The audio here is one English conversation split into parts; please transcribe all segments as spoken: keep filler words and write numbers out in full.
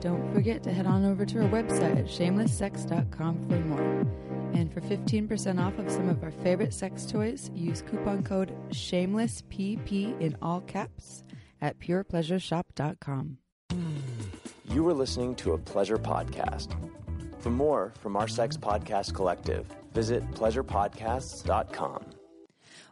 Don't forget to head on over to our website at shameless sex dot com for more. And for fifteen percent off of some of our favorite sex toys, use coupon code shameless P P in all caps at pure pleasure shop dot com. You were listening to a Pleasure Podcast. For more from our Sex Podcast Collective, visit pleasure podcasts dot com.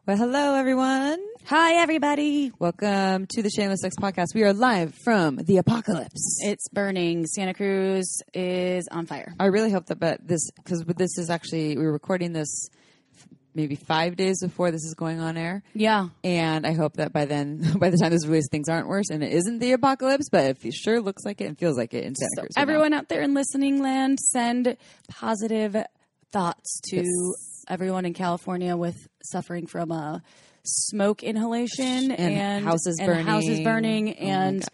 Well, hello, everyone. Hi, everybody. Welcome to the Shameless Sex Podcast. We are live from the apocalypse. It's burning. Santa Cruz is on fire. I really hope that but this, because this is actually, we were recording this maybe five days before this is going on air. Yeah. And I hope that by then, by the time this is released, things aren't worse and it isn't the apocalypse, but it sure looks like it and feels like it in Santa so Cruz. Everyone out there in listening land, send positive thoughts to yes. everyone in California with suffering from a smoke inhalation and, and houses and burning, houses burning oh and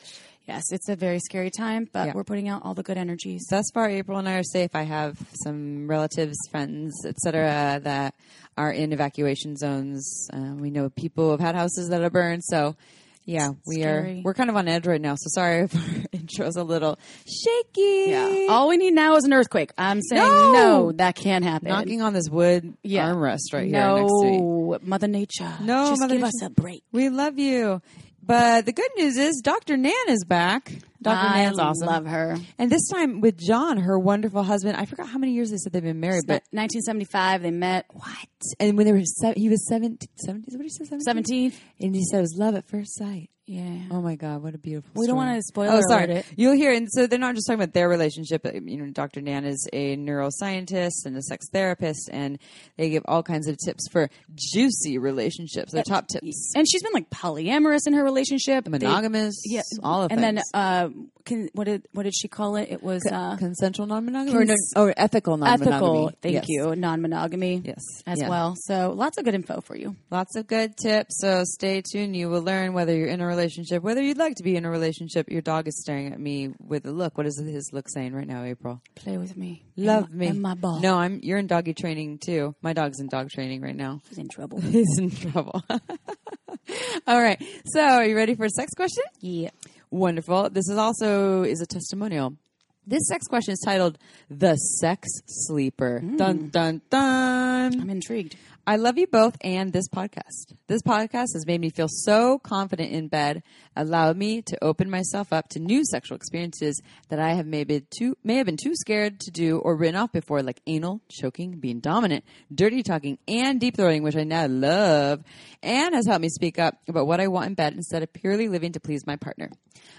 yes, it's a very scary time, but yeah. we're putting out all the good energies. Thus far, April and I are safe. I have some relatives, friends, et cetera that are in evacuation zones. Uh, we know people have had houses that are burned, so yeah, it's we scary. are. We're kind of on edge right now, so sorry if our intro's a little shaky. Yeah, all we need now is an earthquake. I'm saying no, no that can't happen. Knocking on this wood yeah. armrest right no, here next to me. Mother Nature. No, just Mother give Nature. us a break. We love you. But the good news is Doctor Nan is back. Doctor I Nan's awesome. I love her. And this time with John, her wonderful husband. I forgot how many years they said they've been married. But nineteen seventy-five, they met. What? And when they were se- he was seventeen. seventeen is what he said? seventeen? seventeen. And he said it was love at first sight. Yeah. Oh, my God. What a beautiful story. We don't want to spoil it. Oh, sorry. It. You'll hear. And so they're not just talking about their relationship. But, you know, Doctor Nan is a neuroscientist and a sex therapist. And they give all kinds of tips for juicy relationships. Their yeah. top tips. And she's been, like, polyamorous in her relationship. Monogamous. They, yeah. All of it. And things. then uh, can, what, did, what did she call it? It was... Uh, consensual non-monogamy? Cons- or, no, or ethical non-monogamy. Ethical. Thank yes. you. Non-monogamy. Yes. As yeah. well. So lots of good info for you. Lots of good tips. So stay tuned. You will learn whether you're in a relationship, whether you'd like to be in a relationship. Your dog is staring at me with a look. What is his look saying right now, April? Play with me. Love and my, me. And my ball. No, I'm. You're in doggy training too. My dog's in dog training right now. He's in trouble. He's in trouble. All right. So are you ready for a sex question? Yeah. Wonderful. This is also is a testimonial. This sex question is titled The Sex Sleeper. Mm. Dun, dun, dun. I'm intrigued. I love you both and this podcast. This podcast has made me feel so confident in bed, allowed me to open myself up to new sexual experiences that I have maybe too, may have been too scared to do or written off before, like anal, choking, being dominant, dirty talking, and deep throating, which I now love, and has helped me speak up about what I want in bed instead of purely living to please my partner.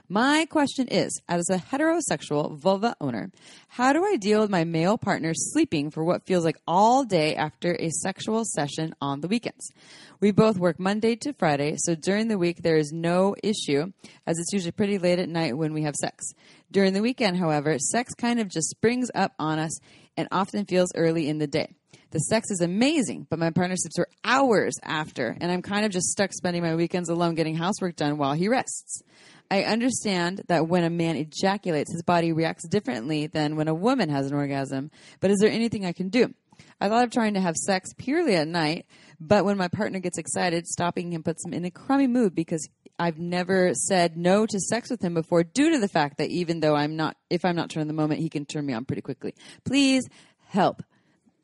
My question is, as a heterosexual vulva owner, how do I deal with my male partner sleeping for what feels like all day after a sexual session on the weekends? We both work Monday to Friday, so during the week there is no issue, as it's usually pretty late at night when we have sex. During the weekend, however, sex kind of just springs up on us and often feels early in the day. The sex is amazing, but my partner sleeps for hours after, and I'm kind of just stuck spending my weekends alone getting housework done while he rests. I understand that when a man ejaculates, his body reacts differently than when a woman has an orgasm, but is there anything I can do? I thought of trying to have sex purely at night, but when my partner gets excited, stopping him puts him in a crummy mood because I've never said no to sex with him before due to the fact that even though I'm not, if I'm not turned on the moment, he can turn me on pretty quickly. Please help.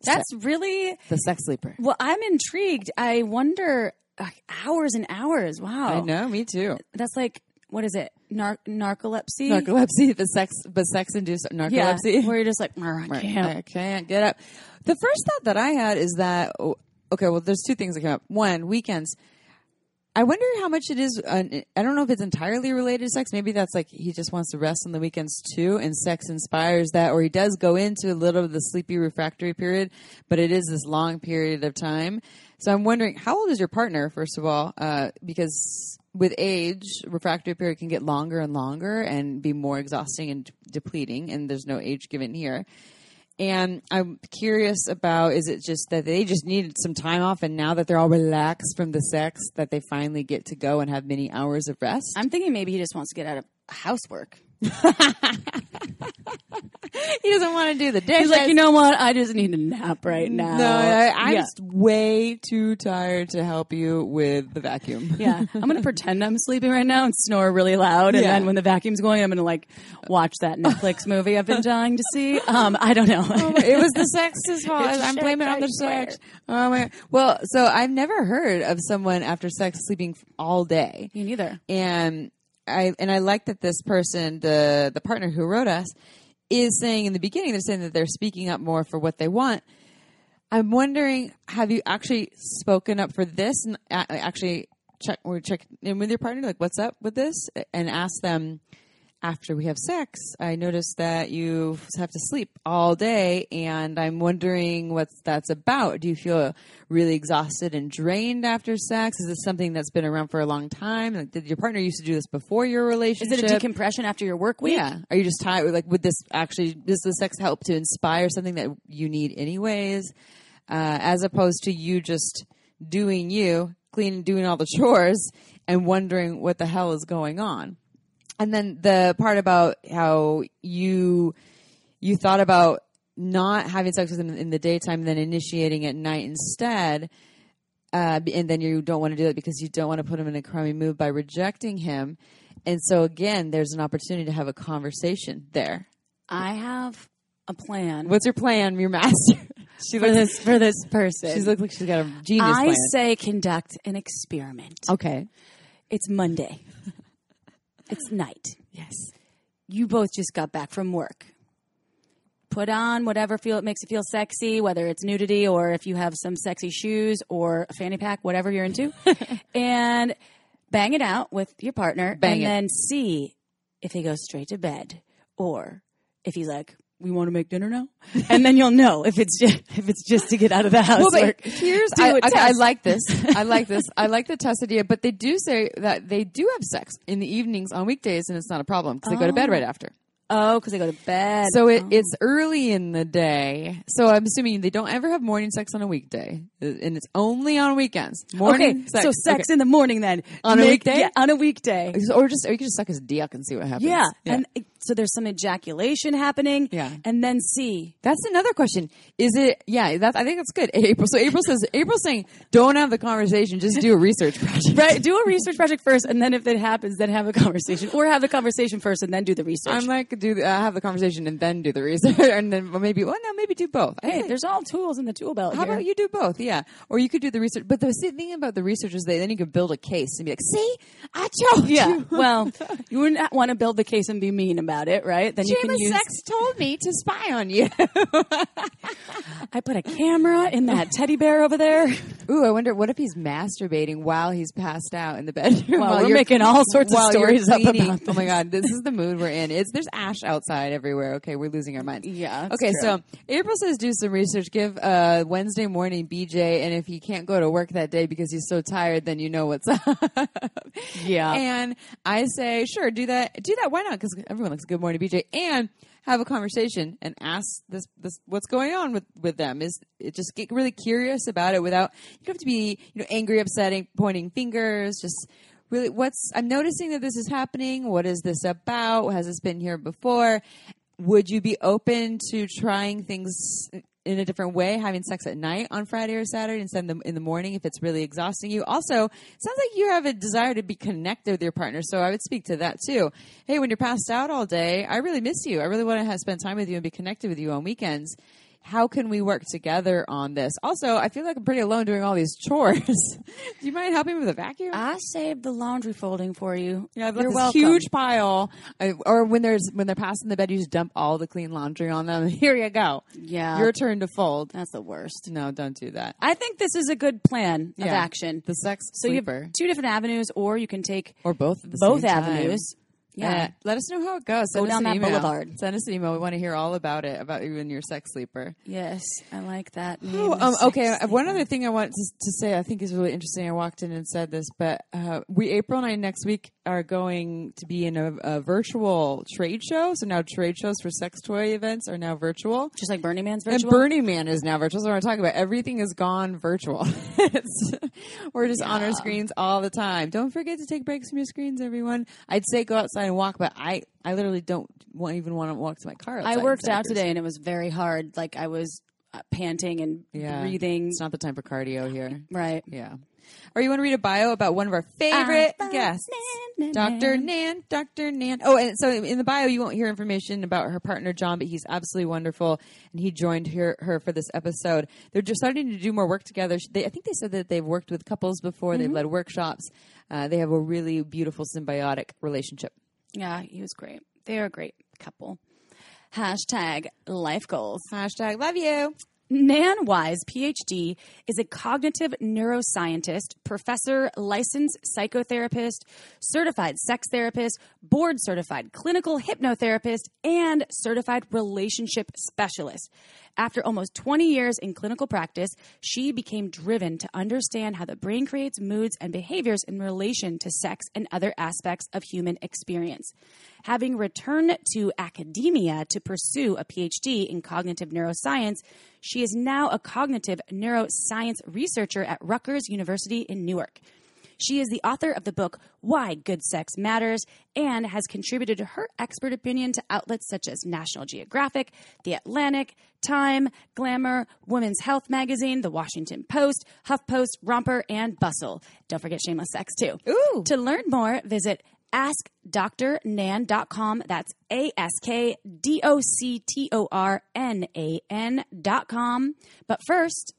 That's Se- really... The sex sleeper. Well, I'm intrigued. I wonder... Uh, hours and hours. Wow. I know. Me too. That's like... What is it? Nar- narcolepsy? Narcolepsy, but sex, but sex-induced narcolepsy. Yeah, where you're just like, I can't. I can't get up. The first thought that I had is that, okay, well, there's two things that come up. One, weekends. I wonder how much it is. Uh, I don't know if it's entirely related to sex. Maybe that's like he just wants to rest on the weekends too, and sex inspires that. Or he does go into a little of the sleepy refractory period, but it is this long period of time. So I'm wondering, how old is your partner, first of all? Uh, because... With age, refractory period can get longer and longer and be more exhausting and d- depleting, and there's no age given here. And I'm curious about, is it just that they just needed some time off and now that they're all relaxed from the sex that they finally get to go and have many hours of rest? I'm thinking maybe he just wants to get out of housework. He doesn't want to do the dishes. He's like, you know what? I just need a nap right now. No, I, I'm yeah. just way too tired to help you with the vacuum. Yeah. I'm going to pretend I'm sleeping right now and snore really loud. And yeah. then when the vacuum's going, I'm going to like watch that Netflix movie I've been dying to see. Um, I don't know. Oh, it was the sex's fault. I'm blaming it on the sex. Oh, my. Well, so I've never heard of someone after sex sleeping all day. Me neither. And I, and I like that this person, the the partner who wrote us, is saying in the beginning, they're saying that they're speaking up more for what they want. I'm wondering, have you actually spoken up for this? And actually check or check in with your partner, like, what's up with this? And ask them, after we have sex, I noticed that you have to sleep all day, and I'm wondering what that's about. Do you feel really exhausted and drained after sex? Is this something that's been around for a long time? Like, did your partner used to do this before your relationship? Is it a decompression after your work week? Yeah. Are you just tired? Like, would this actually, does the sex help to inspire something that you need anyways? Uh, as opposed to you just doing you, cleaning, doing all the chores, and wondering what the hell is going on. And then the part about how you you thought about not having sex with them in the daytime and then initiating at night instead, uh, and then you don't want to do it because you don't want to put him in a crummy mood by rejecting him. And so, again, there's an opportunity to have a conversation there. I have a plan. What's your plan, your master? She looks, for this for this person. She looks like she's got a genius I plan. I say conduct an experiment. Okay. It's Monday. It's night. Yes. You both just got back from work. Put on whatever feel makes you feel sexy, whether it's nudity or if you have some sexy shoes or a fanny pack, whatever you're into. And bang it out with your partner. Bang and it. Then see if he goes straight to bed or if he's like, we want to make dinner now. And then you'll know if it's just, if it's just to get out of the house. Well, but here's, I, okay, I like this. I like this. I like the test idea, but they do say that they do have sex in the evenings on weekdays and it's not a problem because oh. they go to bed right after. Oh, because they go to bed. So it, oh. it's early in the day. So I'm assuming they don't ever have morning sex on a weekday and it's only on weekends. Morning okay, sex. So sex okay. in the morning then. On make, a weekday? Yeah, on a weekday. Or just, or you can just suck his dick and see what happens. Yeah. yeah. And it, so there's some ejaculation happening, yeah. and then see. That's another question. Is it? Yeah, that's, I think that's good. April. So April says, April's saying, don't have the conversation. Just do a research project. Right. Do a research project first, and then if it happens, then have a conversation, or have the conversation first and then do the research. I'm like, do uh, have the conversation and then do the research, and then well, maybe. Well, no, maybe do both. Hey, there's all tools in the tool belt. How here. About you do both? Yeah, or you could do the research. But the thing about the research is that then you could build a case and be like, see, I told yeah. you. Well, you wouldn't want to build the case and be mean about. About it, right? Then Shameless you can use. Sex told me to spy on you. I put a camera in that teddy bear over there. Ooh, I wonder what if he's masturbating while he's passed out in the bedroom. Well, while we're making all sorts of stories up about this. Oh my god, this is the mood we're in. It's there's ash outside everywhere. Okay, we're losing our minds. Yeah. Okay, true. So April says do some research. Give uh, Wednesday morning B J, and if he can't go to work that day because he's so tired, then you know what's up. Yeah. And I say sure, do that. Do that. Why not? Because everyone. Good morning, B J, and have a conversation and ask this, this what's going on with, with them. Is it just get really curious about it without you don't have to be you know angry, upsetting, pointing fingers. Just really, what's I'm noticing that this is happening. What is this about? Has this been here before? Would you be open to trying things in a different way, having sex at night on Friday or Saturday instead of in the morning if it's really exhausting you? Also, sounds like you have a desire to be connected with your partner, so I would speak to that too. Hey, when you're passed out all day, I really miss you. I really want to have, spend time with you and be connected with you on weekends. How can we work together on this? Also, I feel like I'm pretty alone doing all these chores. Do you mind helping me with a vacuum? I saved the laundry folding for you. Yeah, I've got this welcome. Huge pile. I, or when there's when they're passing the bed, you just dump all the clean laundry on them. Here you go. Yeah, your turn to fold. That's the worst. No, don't do that. I think this is a good plan yeah. of action. The sex so sleeper. You have two different avenues, or you can take or both at the both same avenues. Time. Yeah. Uh, let us know how it goes. Send Go down that email. boulevard. Send us an email. We want to hear all about it, about you and your sex sleeper. Yes. I like that. Oh, um, okay. Sleeper. One other thing I want to, to say, I think is really interesting. I walked in and said this, but uh, we, April and I next week are going to be in a, a virtual trade show. So now trade shows for sex toy events are now virtual. Just like Burning Man's virtual? And Burning Man is now virtual. So we're talking about everything is gone virtual. It's, we're just yeah. on our screens all the time. Don't forget to take breaks from your screens, everyone. I'd say go outside and walk, but I, I literally don't want, even want to walk to my car. I worked out today and it was very hard. Like I was uh, panting and yeah. breathing. It's not the time for cardio here. Right. Yeah. Or you want to read a bio about one of our favorite guests, Nan, Nan, Doctor Nan, Doctor Nan. Oh, and so in the bio, you won't hear information about her partner, John, but he's absolutely wonderful. And he joined her, her for this episode. They're just starting to do more work together. They, I think they said that they've worked with couples before. Mm-hmm. They've led workshops. Uh, they have a really beautiful symbiotic relationship. Yeah, he was great. They are a great couple. Hashtag life goals. Hashtag love you. Nan Wise, P H D, is a cognitive neuroscientist, professor, licensed psychotherapist, certified sex therapist, board-certified clinical hypnotherapist, and certified relationship specialist. After almost twenty years in clinical practice, she became driven to understand how the brain creates moods and behaviors in relation to sex and other aspects of human experience. Having returned to academia to pursue a P H D in cognitive neuroscience, she is now a cognitive neuroscience researcher at Rutgers University in Newark. She is the author of the book Why Good Sex Matters and has contributed her expert opinion to outlets such as National Geographic, The Atlantic, Time, Glamour, Women's Health Magazine, The Washington Post, HuffPost, Romper, and Bustle. Don't forget Shameless Sex, too. Ooh. To learn more, visit ask doctor nan dot com. That's A S K D O C T O R N A N dot com. But first,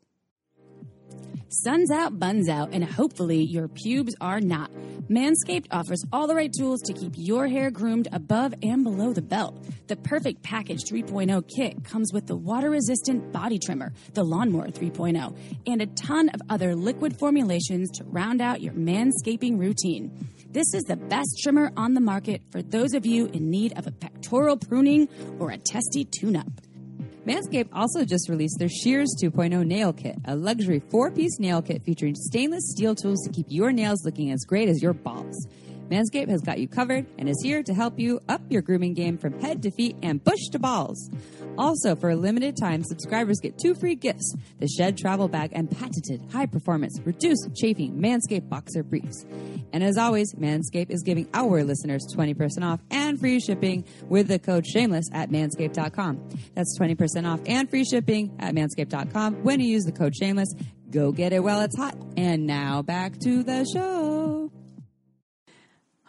sun's out, buns out, and hopefully your pubes are not. Manscaped offers all the right tools to keep your hair groomed above and below the belt. The Perfect Package three point oh kit comes with the water-resistant body trimmer, the Lawnmower three point oh, and a ton of other liquid formulations to round out your manscaping routine. This is the best trimmer on the market for those of you in need of a pectoral pruning or a testy tune-up. Manscaped also just released their Shears two point oh Nail Kit, a luxury four-piece nail kit featuring stainless steel tools to keep your nails looking as great as your balls. Manscaped has got you covered and is here to help you up your grooming game from head to feet and bush to balls. Also, for a limited time, subscribers get two free gifts, the Shed Travel Bag and patented high-performance, reduced chafing Manscaped Boxer Briefs. And as always, Manscaped is giving our listeners twenty percent off and free shipping with the code shameless at manscaped dot com. That's twenty percent off and free shipping at manscaped dot com when you use the code shameless. Go get it while it's hot. And now back to the show.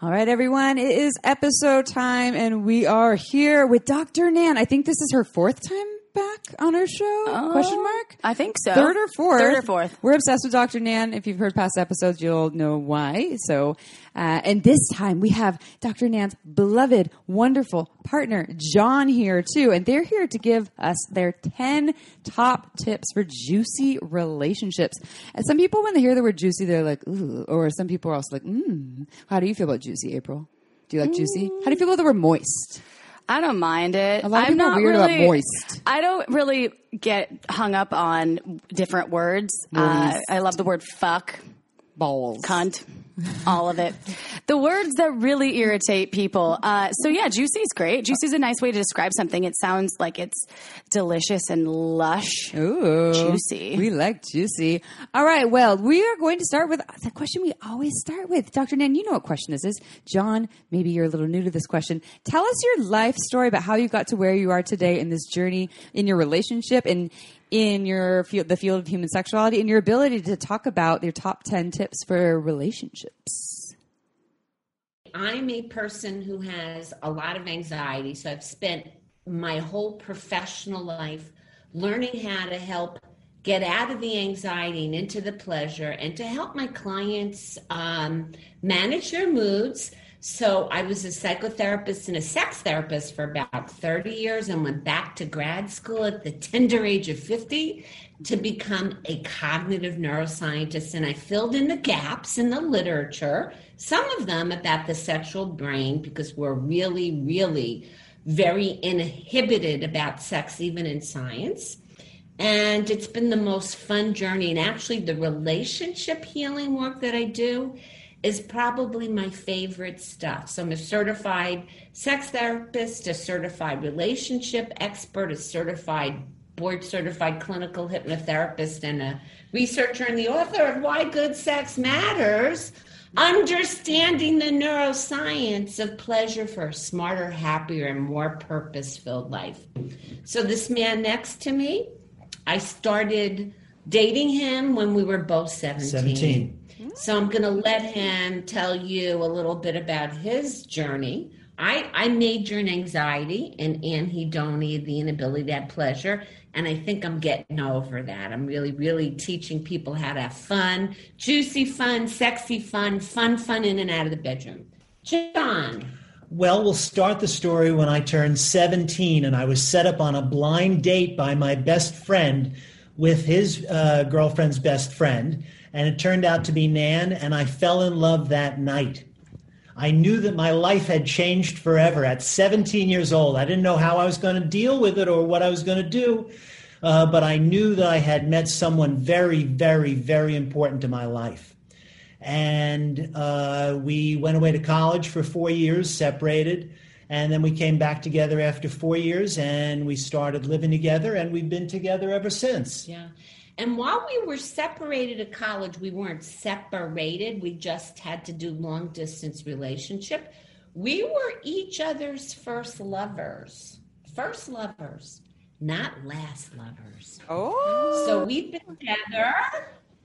All right, everyone, it is episode time, and we are here with Doctor Nan. I think this is her fourth time back on our show, oh, question mark? I think so. Third or fourth. Third or fourth. We're obsessed with Doctor Nan. If you've heard past episodes, you'll know why. So, uh, and this time we have Doctor Nan's beloved, wonderful partner, John, here too. And they're here to give us their ten top tips for juicy relationships. And some people, when they hear the word juicy, they're like, ooh. Or some people are also like, mm. How do you feel about juicy, April? Do you like mm. juicy? How do you feel about the word moist? I don't mind it. A lot of I'm people not are weird really, about moist. I don't really get hung up on different words. Uh, I love the word fuck. Balls. Cunt. All of it. The words that really irritate people. Uh, so yeah, juicy is great. Juicy is a nice way to describe something. It sounds like it's delicious and lush. Ooh. Juicy. We like juicy. All right. Well, we are going to start with the question we always start with. Doctor Nan, you know what question this is. John, maybe you're a little new to this question. Tell us your life story about how you got to where you are today in this journey, in your relationship, and in your field, the field of human sexuality, and your ability to talk about your top ten tips for relationships. I'm a person who has a lot of anxiety, so I've spent my whole professional life learning how to help get out of the anxiety and into the pleasure, and to help my clients um, manage their moods So I was a psychotherapist and a sex therapist for about thirty years and went back to grad school at the tender age of fifty to become a cognitive neuroscientist. And I filled in the gaps in the literature, some of them about the sexual brain, because we're really, really very inhibited about sex, even in science. And it's been the most fun journey. And actually, the relationship healing work that I do is probably my favorite stuff. So I'm a certified sex therapist, a certified relationship expert, a certified board certified clinical hypnotherapist, and a researcher and the author of Why Good Sex Matters, Understanding the Neuroscience of Pleasure for a Smarter, Happier, and More Purpose-Filled Life. So this man next to me, I started dating him when we were both seventeen. seventeen. So I'm going to let him tell you a little bit about his journey. I, I major in anxiety and anhedonia, the inability to have pleasure, and I think I'm getting over that. I'm really, really teaching people how to have fun, juicy fun, sexy fun, fun, fun in and out of the bedroom. John. Well, we'll start the story when I turned seventeen and I was set up on a blind date by my best friend with his uh, girlfriend's best friend, and it turned out to be Nan, and I fell in love that night. I knew that my life had changed forever at seventeen years old. I didn't know how I was going to deal with it or what I was going to do, uh, but I knew that I had met someone very, very, very important to my life. And uh, we went away to college for four years, separated, and then we came back together after four years, and we started living together, and we've been together ever since. Yeah. And while we were separated at college, we weren't separated. We just had to do long-distance relationship. We were each other's first lovers, first lovers, not last lovers. Oh. So we've been together.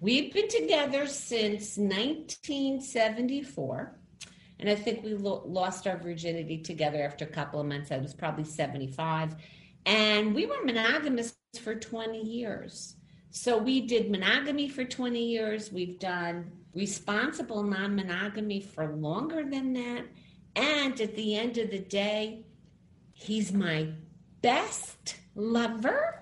We've been together since nineteen seventy-four, and I think we lo- lost our virginity together after a couple of months. I was probably seventy-five, and we were monogamous for twenty years. So we did monogamy for twenty years. We've done responsible non-monogamy for longer than that, and at the end of the day, he's my best lover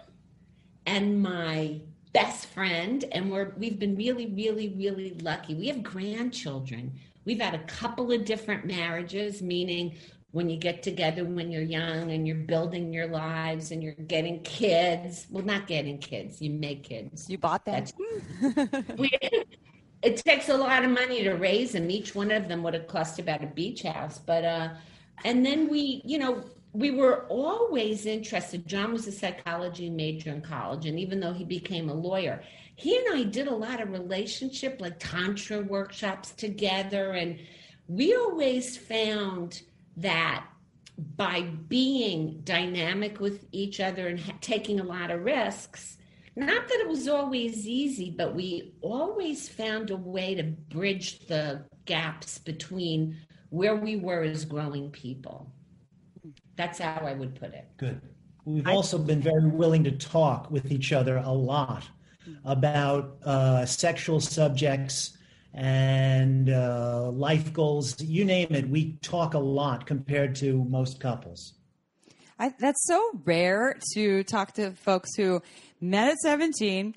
and my best friend, and we're we've been really, really, really lucky. We have grandchildren. We've had a couple of different marriages, meaning when you get together when you're young and you're building your lives and you're getting kids. Well, not getting kids. You make kids. You bought that. we, it takes a lot of money to raise them. Each one of them would have cost about a beach house. But uh, and then we, you know, we were always interested. John was a psychology major in college, and even though he became a lawyer, he and I did a lot of relationship, like tantra workshops together, and we always found that by being dynamic with each other and ha- taking a lot of risks, not that it was always easy, but we always found a way to bridge the gaps between where we were as growing people. That's how I would put it. Good. We've also been very willing to talk with each other a lot about uh, sexual subjects and uh, life goals. You name it, we talk a lot compared to most couples. I, that's so rare to talk to folks who met at seventeen,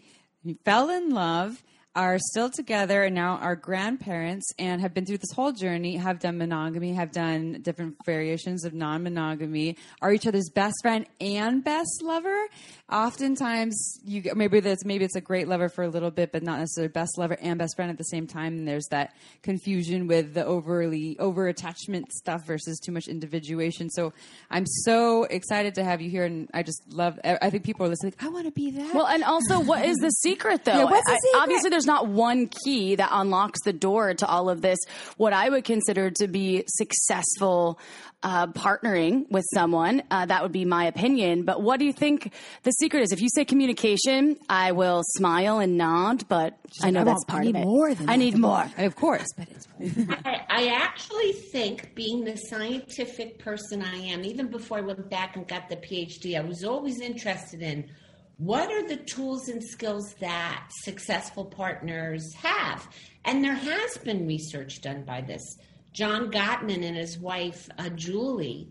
fell in love, are still together and now are grandparents and have been through this whole journey, have done monogamy, have done different variations of non-monogamy, are each other's best friend and best lover. Oftentimes, you maybe that's maybe it's a great lover for a little bit, but not necessarily best lover and best friend at the same time. And there's that confusion with the overly over attachment stuff versus too much individuation. So I'm so excited to have you here, and I just love. I think people are listening. I want to be that. Well, and also, what is the secret though? Yeah, what's the secret? I, obviously, there's not one key that unlocks the door to all of this, what I would consider to be successful uh, partnering with someone. Uh, that would be my opinion. But what do you think the secret is? If you say communication, I will smile and nod, but She's I know like, that's I part I of it. I need more than I that. need more. Of course. But it's I, I actually think, being the scientific person I am, even before I went back and got the PhD, I was always interested in what are the tools and skills that successful partners have? And there has been research done by this. John Gottman and his wife, uh, Julie,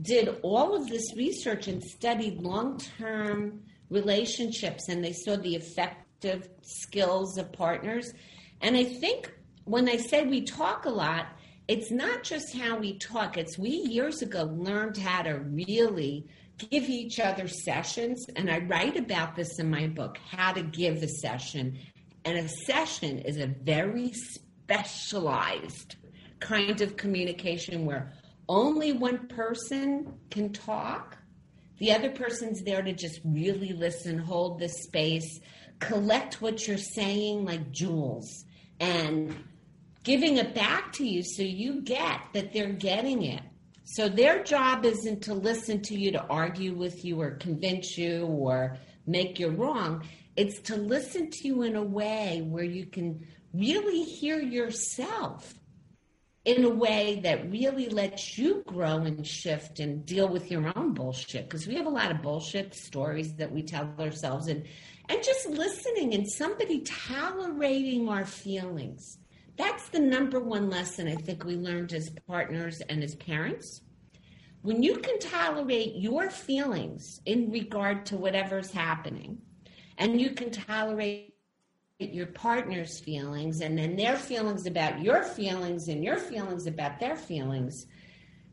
did all of this research and studied long-term relationships, and they saw the effective skills of partners. And I think when I say we talk a lot, it's not just how we talk. It's we years ago learned how to really give each other sessions. And I write about this in my book, How to Give a Session. And a session is a very specialized kind of communication where only one person can talk. The other person's there to just really listen, hold the space, collect what you're saying like jewels, and giving it back to you so you get that they're getting it. So their job isn't to listen to you, to argue with you or convince you or make you wrong. It's to listen to you in a way where you can really hear yourself in a way that really lets you grow and shift and deal with your own bullshit. Because we have a lot of bullshit stories that we tell ourselves, and, and just listening and somebody tolerating our feelings. That's the number one lesson I think we learned as partners and as parents. When you can tolerate your feelings in regard to whatever's happening, and you can tolerate your partner's feelings and then their feelings about your feelings and your feelings about their feelings,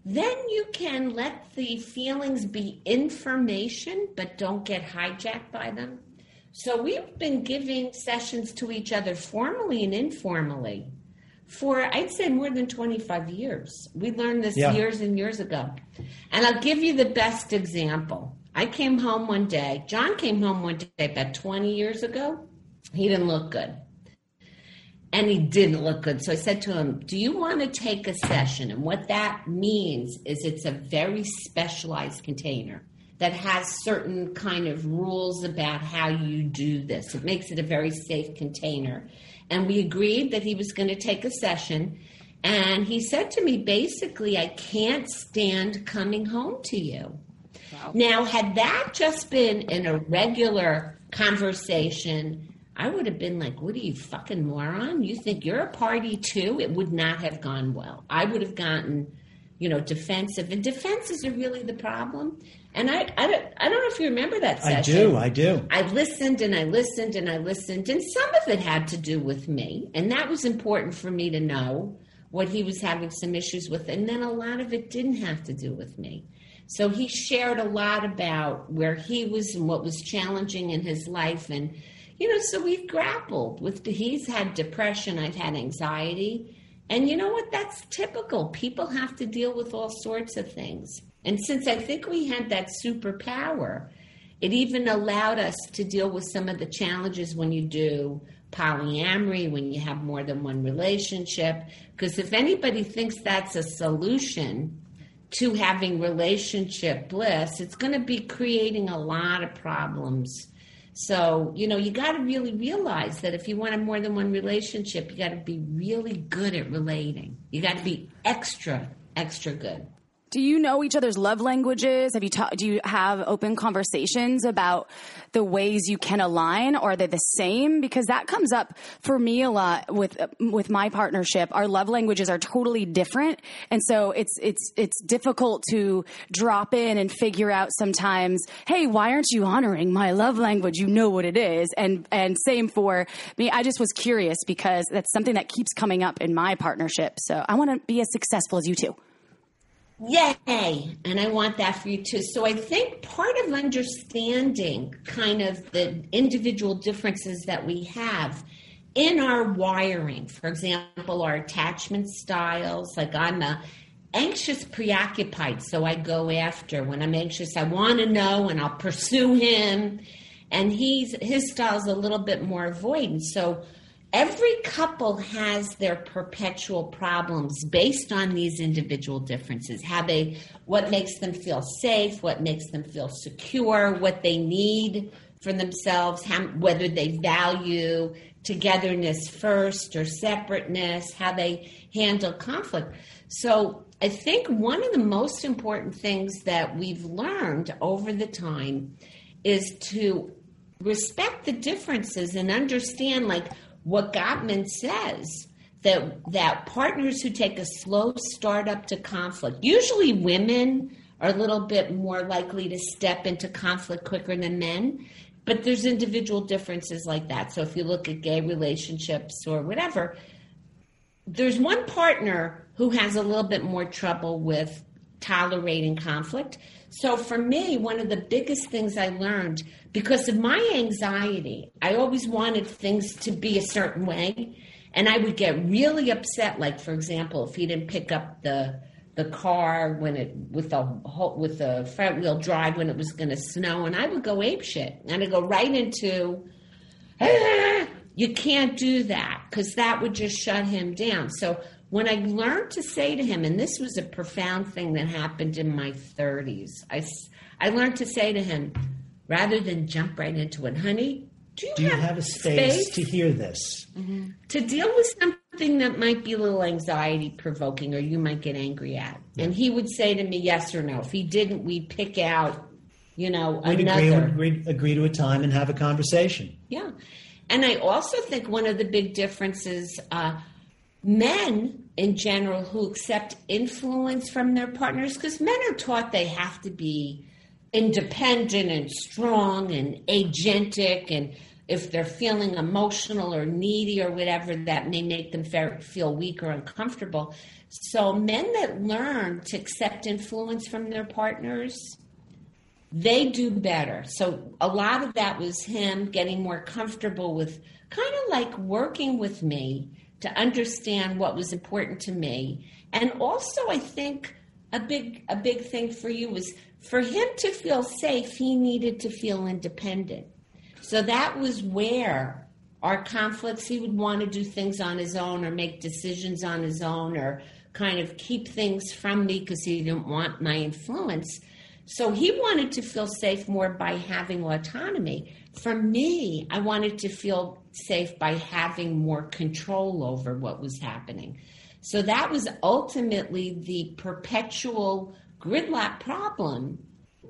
then you can let the feelings be information, but don't get hijacked by them. So we've been giving sessions to each other formally and informally for, I'd say, more than twenty-five years. We learned this yeah. years and years ago. And I'll give you the best example. I came home one day. John came home one day about twenty years ago. He didn't look good. And he didn't look good. So I said to him, do you want to take a session? And what that means is it's a very specialized container that has certain kind of rules about how you do this. It makes it a very safe container. And we agreed that he was going to take a session. And he said to me, basically, I can't stand coming home to you. Wow. Now, had that just been in a regular conversation, I would have been like, what are you, fucking moron? You think you're a party too? It would not have gone well. I would have gotten, you know, defensive. And defenses are really the problem. And I, I, don't, I don't know if you remember that session. I do, I do. I listened and I listened and I listened. And some of it had to do with me. And that was important for me to know what he was having some issues with. And then a lot of it didn't have to do with me. So he shared a lot about where he was and what was challenging in his life. And, you know, so we've grappled with, he's had depression, I've had anxiety. And you know what? That's typical. People have to deal with all sorts of things. And since I think we had that superpower, it even allowed us to deal with some of the challenges when you do polyamory, when you have more than one relationship. Because if anybody thinks that's a solution to having relationship bliss, it's going to be creating a lot of problems. So, you know, you got to really realize that if you want more than one relationship, you got to be really good at relating. You got to be extra, extra good. Do you know each other's love languages? Have you ta- do you have open conversations about the ways you can align, or are they the same? Because that comes up for me a lot with with my partnership. Our love languages are totally different, and so it's it's it's difficult to drop in and figure out sometimes, hey, why aren't you honoring my love language? You know what it is. And and same for me. I just was curious because that's something that keeps coming up in my partnership. So I want to be as successful as you two. Yay. And I want that for you too. So I think part of understanding kind of the individual differences that we have in our wiring, for example, our attachment styles, like I'm a anxious preoccupied. So I go after, when I'm anxious, I want to know and I'll pursue him. And he's, his style's a little bit more avoidant. So every couple has their perpetual problems based on these individual differences, how they, what makes them feel safe, what makes them feel secure, what they need for themselves, how, whether they value togetherness first or separateness, how they handle conflict. So I think one of the most important things that we've learned over the time is to respect the differences and understand, like, what Gottman says, that that partners who take a slow start up to conflict, usually women are a little bit more likely to step into conflict quicker than men, but there's individual differences like that. So if you look at gay relationships or whatever, there's one partner who has a little bit more trouble with tolerating conflict. So for me, one of the biggest things I learned, because of my anxiety, I always wanted things to be a certain way. And I would get really upset, like, for example, if he didn't pick up the the car when it with the with the front wheel drive when it was going to snow, and I would go apeshit. And I'd go right into, ah, you can't do that, because that would just shut him down. So when I learned to say to him, and this was a profound thing that happened in my thirties, I, I learned to say to him, rather than jump right into it, honey, do you, do you have, have a space, space to hear this? Mm-hmm. To deal with something that might be a little anxiety provoking or you might get angry at. Yeah. And he would say to me yes or no. If he didn't, we'd pick out, you know, we'd another. Agree, we'd agree to a time and have a conversation. Yeah. And I also think one of the big differences, uh, men in general who accept influence from their partners, because men are taught they have to be independent and strong and agentic, and if they're feeling emotional or needy or whatever, that may make them feel weak or uncomfortable. So men that learn to accept influence from their partners, they do better. So a lot of that was him getting more comfortable with kind of like working with me to understand what was important to me. And also I think a big a big thing for you was, for him to feel safe, he needed to feel independent. So that was where our conflicts, he would want to do things on his own or make decisions on his own or kind of keep things from me because he didn't want my influence. So he wanted to feel safe more by having autonomy. For me, I wanted to feel safe by having more control over what was happening. So that was ultimately the perpetual gridlock problem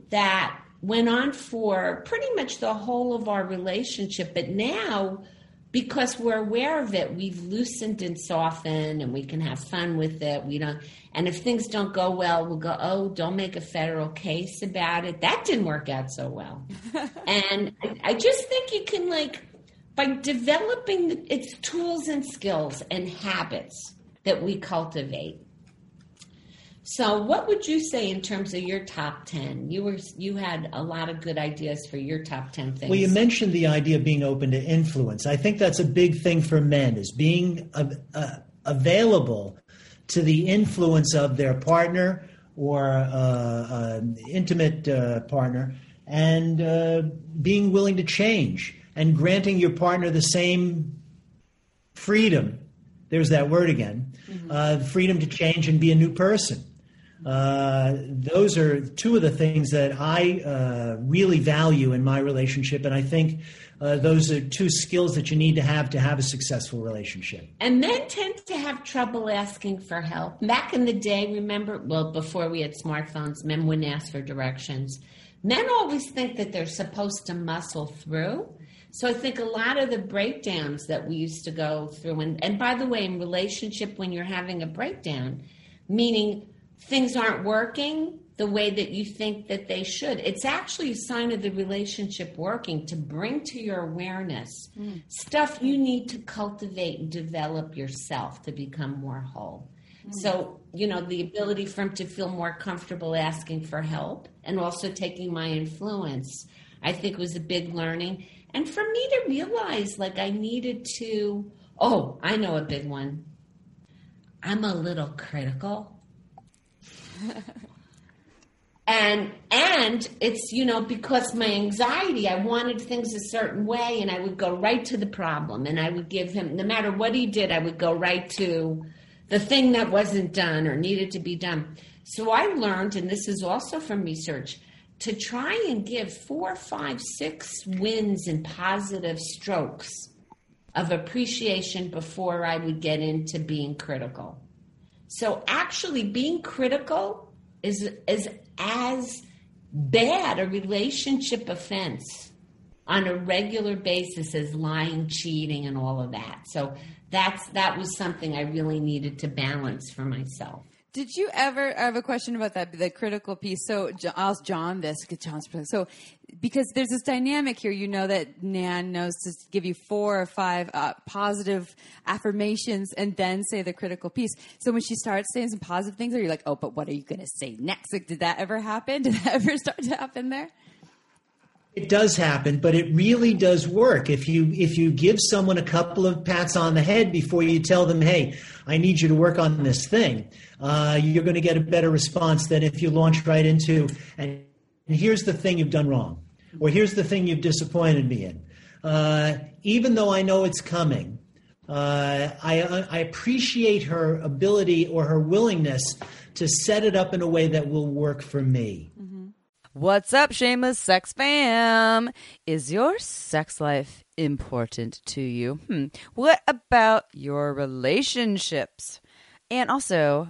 that went on for pretty much the whole of our relationship. But now, because we're aware of it, we've loosened and softened, and we can have fun with it. We don't, and if things don't go well, we'll go, oh, don't make a federal case about it. That didn't work out so well. And I, I just think you can, like, by developing the, its tools and skills and habits that we cultivate. So what would you say in terms of your top ten? You were you had a lot of good ideas for your top ten things. Well, you mentioned the idea of being open to influence. I think that's a big thing for men, is being uh, uh, available to the influence of their partner or uh, uh, intimate uh, partner, and uh, being willing to change and granting your partner the same freedom. There's that word again, mm-hmm. uh, freedom to change and be a new person. Uh, those are two of the things that I uh, really value in my relationship, and I think uh, those are two skills that you need to have to have a successful relationship. And men tend to have trouble asking for help. Back in the day, remember, well, before we had smartphones, men wouldn't ask for directions. Men always think that they're supposed to muscle through. So I think a lot of the breakdowns that we used to go through, and, and by the way, in relationship, when you're having a breakdown, meaning things aren't working the way that you think that they should, it's actually a sign of the relationship working to bring to your awareness mm. stuff you need to cultivate and develop yourself to become more whole. Mm. So, you know, the ability for him to feel more comfortable asking for help and also taking my influence, I think was a big learning. And for me to realize, like, I needed to, oh, I know a big one. I'm a little critical. and and it's, you know, because my anxiety, I wanted things a certain way, and I would go right to the problem. And I would give him, no matter what he did, I would go right to the thing that wasn't done or needed to be done. So I learned, and this is also from research, to try and give four, five, six wins and positive strokes of appreciation before I would get into being critical. So actually being critical is, is as bad a relationship offense on a regular basis as lying, cheating, and all of that. So that's that was something I really needed to balance for myself. Did you ever, I have a question about that, the critical piece. So I'll ask John this. John's so because there's this dynamic here, you know that Nan knows to give you four or five uh, positive affirmations and then say the critical piece. So when she starts saying some positive things, are you like, oh, but what are you going to say next? Like, did that ever happen? Did that ever start to happen there? It does happen, but it really does work. If you if you give someone a couple of pats on the head before you tell them, hey, I need you to work on this thing, uh, you're going to get a better response than if you launch right into, and here's the thing you've done wrong, or here's the thing you've disappointed me in. Uh, even though I know it's coming, uh, I, I appreciate her ability or her willingness to set it up in a way that will work for me. Mm-hmm. What's up, Shameless Sex fam? Is your sex life important to you? Hmm. What about your relationships? And also,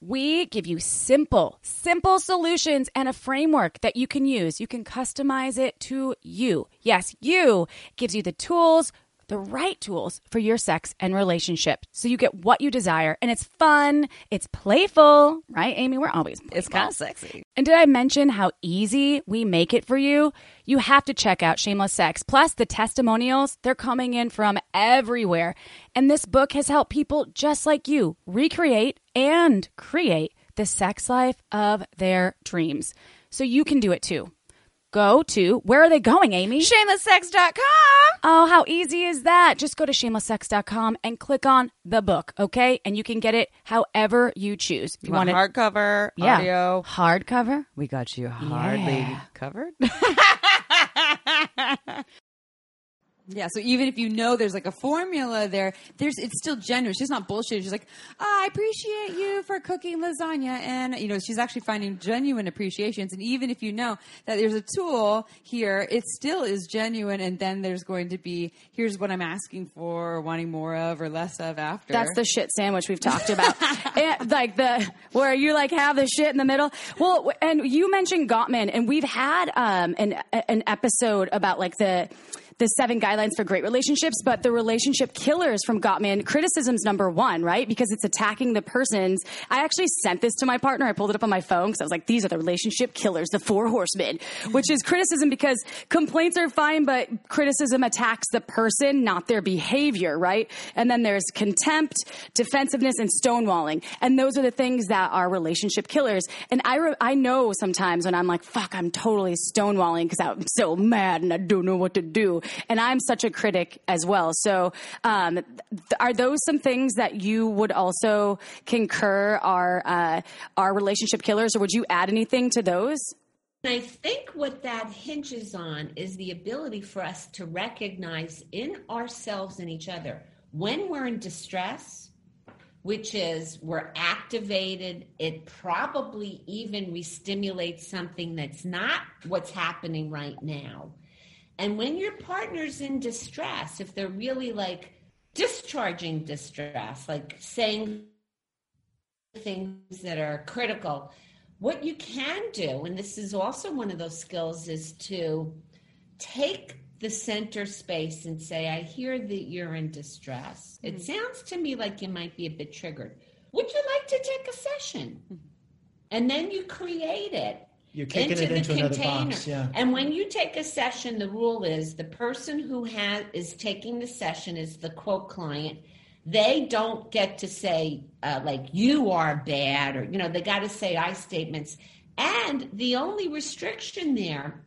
We give you simple, simple solutions and a framework that you can use. You can customize it to you. Yes, you. It gives you the tools, the right tools for your sex and relationship, so you get what you desire, and it's fun, it's playful, right, Amy? We're always playful. It's kind of sexy. And did I mention how easy we make it for you? You have to check out Shameless Sex. Plus, the testimonials, they're coming in from everywhere, and this book has helped people just like you recreate and create the sex life of their dreams, so you can do it too. Go to, where are they going, Amy? shameless sex dot com. Oh, how easy is that? Just go to shameless sex dot com and click on the book, okay? And you can get it however you choose. You, you want, want hardcover, yeah. Audio. Hardcover? We got you hardly yeah. covered. Yeah, so even if you know there's like a formula there, there's it's still genuine. She's not bullshit. She's like, oh, I appreciate you for cooking lasagna. And, you know, she's actually finding genuine appreciations. And even if you know that there's a tool here, it still is genuine. And then there's going to be, here's what I'm asking for or wanting more of or less of after. That's the shit sandwich we've talked about. And, like the, where you like have the shit in the middle. Well, and you mentioned Gottman. And we've had um, an an episode about like the... the seven guidelines for great relationships, but the relationship killers from Gottman, criticism's number one, right? Because it's attacking the person's. I actually sent this to my partner. I pulled it up on my phone because I was like, these are the relationship killers, the four horsemen, which is criticism because complaints are fine, but criticism attacks the person, not their behavior, right? And then there's contempt, defensiveness, and stonewalling. And those are the things that are relationship killers. And I, re- I know sometimes when I'm like, fuck, I'm totally stonewalling because I'm so mad and I don't know what to do. And I'm such a critic as well. So um, th- are those some things that you would also concur are, uh, are relationship killers, or would you add anything to those? I think what that hinges on is the ability for us to recognize in ourselves and each other when we're in distress, which is we're activated. It probably even we stimulate something that's not what's happening right now. And when your partner's in distress, if they're really like discharging distress, like saying things that are critical, what you can do, and this is also one of those skills, is to take the center space and say, I hear that you're in distress. Mm-hmm. It sounds to me like you might be a bit triggered. Would you like to take a session? Mm-hmm. And then you create it. You're kicking into it into the another container. Box, yeah. And when you take a session, the rule is the person who has is taking the session is the quote client. They don't get to say uh, like you are bad, or you know they got to say I statements. And the only restriction there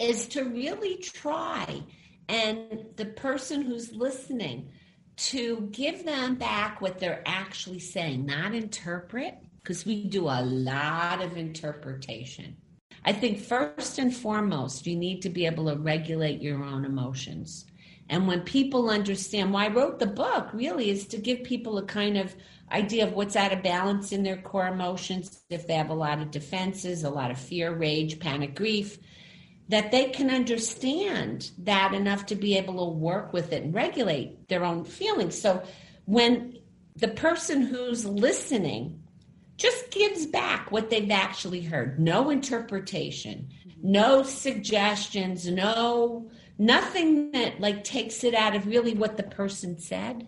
is to really try, and the person who's listening to give them back what they're actually saying, not interpret. Because we do a lot of interpretation. I think first and foremost, you need to be able to regulate your own emotions. And when people understand why I wrote the book, really is to give people a kind of idea of what's out of balance in their core emotions, if they have a lot of defenses, a lot of fear, rage, panic, grief, that they can understand that enough to be able to work with it and regulate their own feelings. So when the person who's listening just gives back what they've actually heard, no interpretation, no suggestions, no nothing that like takes it out of really what the person said.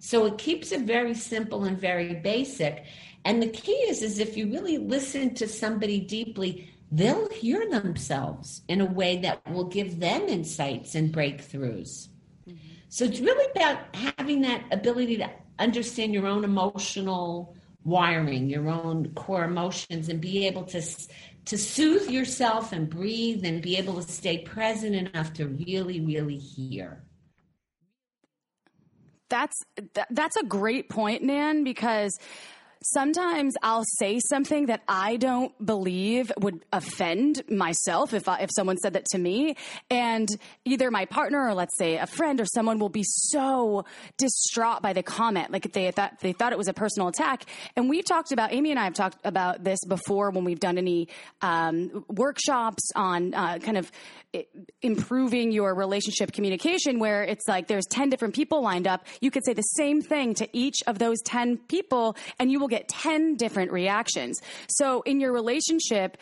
So it keeps it very simple and very basic. And the key is, is if you really listen to somebody deeply, they'll hear themselves in a way that will give them insights and breakthroughs. Mm-hmm. So it's really about having that ability to understand your own emotional wiring, your own core emotions, and be able to to soothe yourself and breathe and be able to stay present enough to really, really hear. That's, th- that's a great point, Nan, because sometimes I'll say something that I don't believe would offend myself if I, if someone said that to me, and either my partner or let's say a friend or someone will be so distraught by the comment, like they thought they thought it was a personal attack. And we've talked about, Amy and I have talked about this before when we've done any um, workshops on uh, kind of improving your relationship communication, where it's like there's ten different people lined up. You could say the same thing to each of those ten people, and you will get ten different reactions. So in your relationship,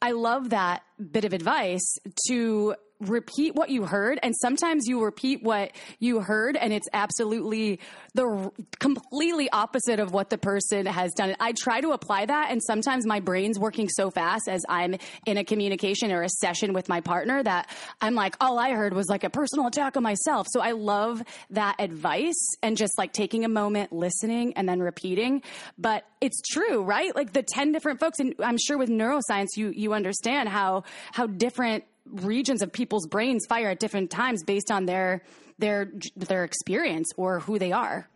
I love that bit of advice to repeat what you heard. And sometimes you repeat what you heard and it's absolutely the completely opposite of what the person has done. I try to apply that. And sometimes my brain's working so fast as I'm in a communication or a session with my partner that I'm like, all I heard was like a personal attack on myself. So I love that advice and just like taking a moment, listening, and then repeating. But it's true, right? Like the ten different folks, and I'm sure with neuroscience, you, you understand how, how different regions of people's brains fire at different times based on their their their experience or who they are.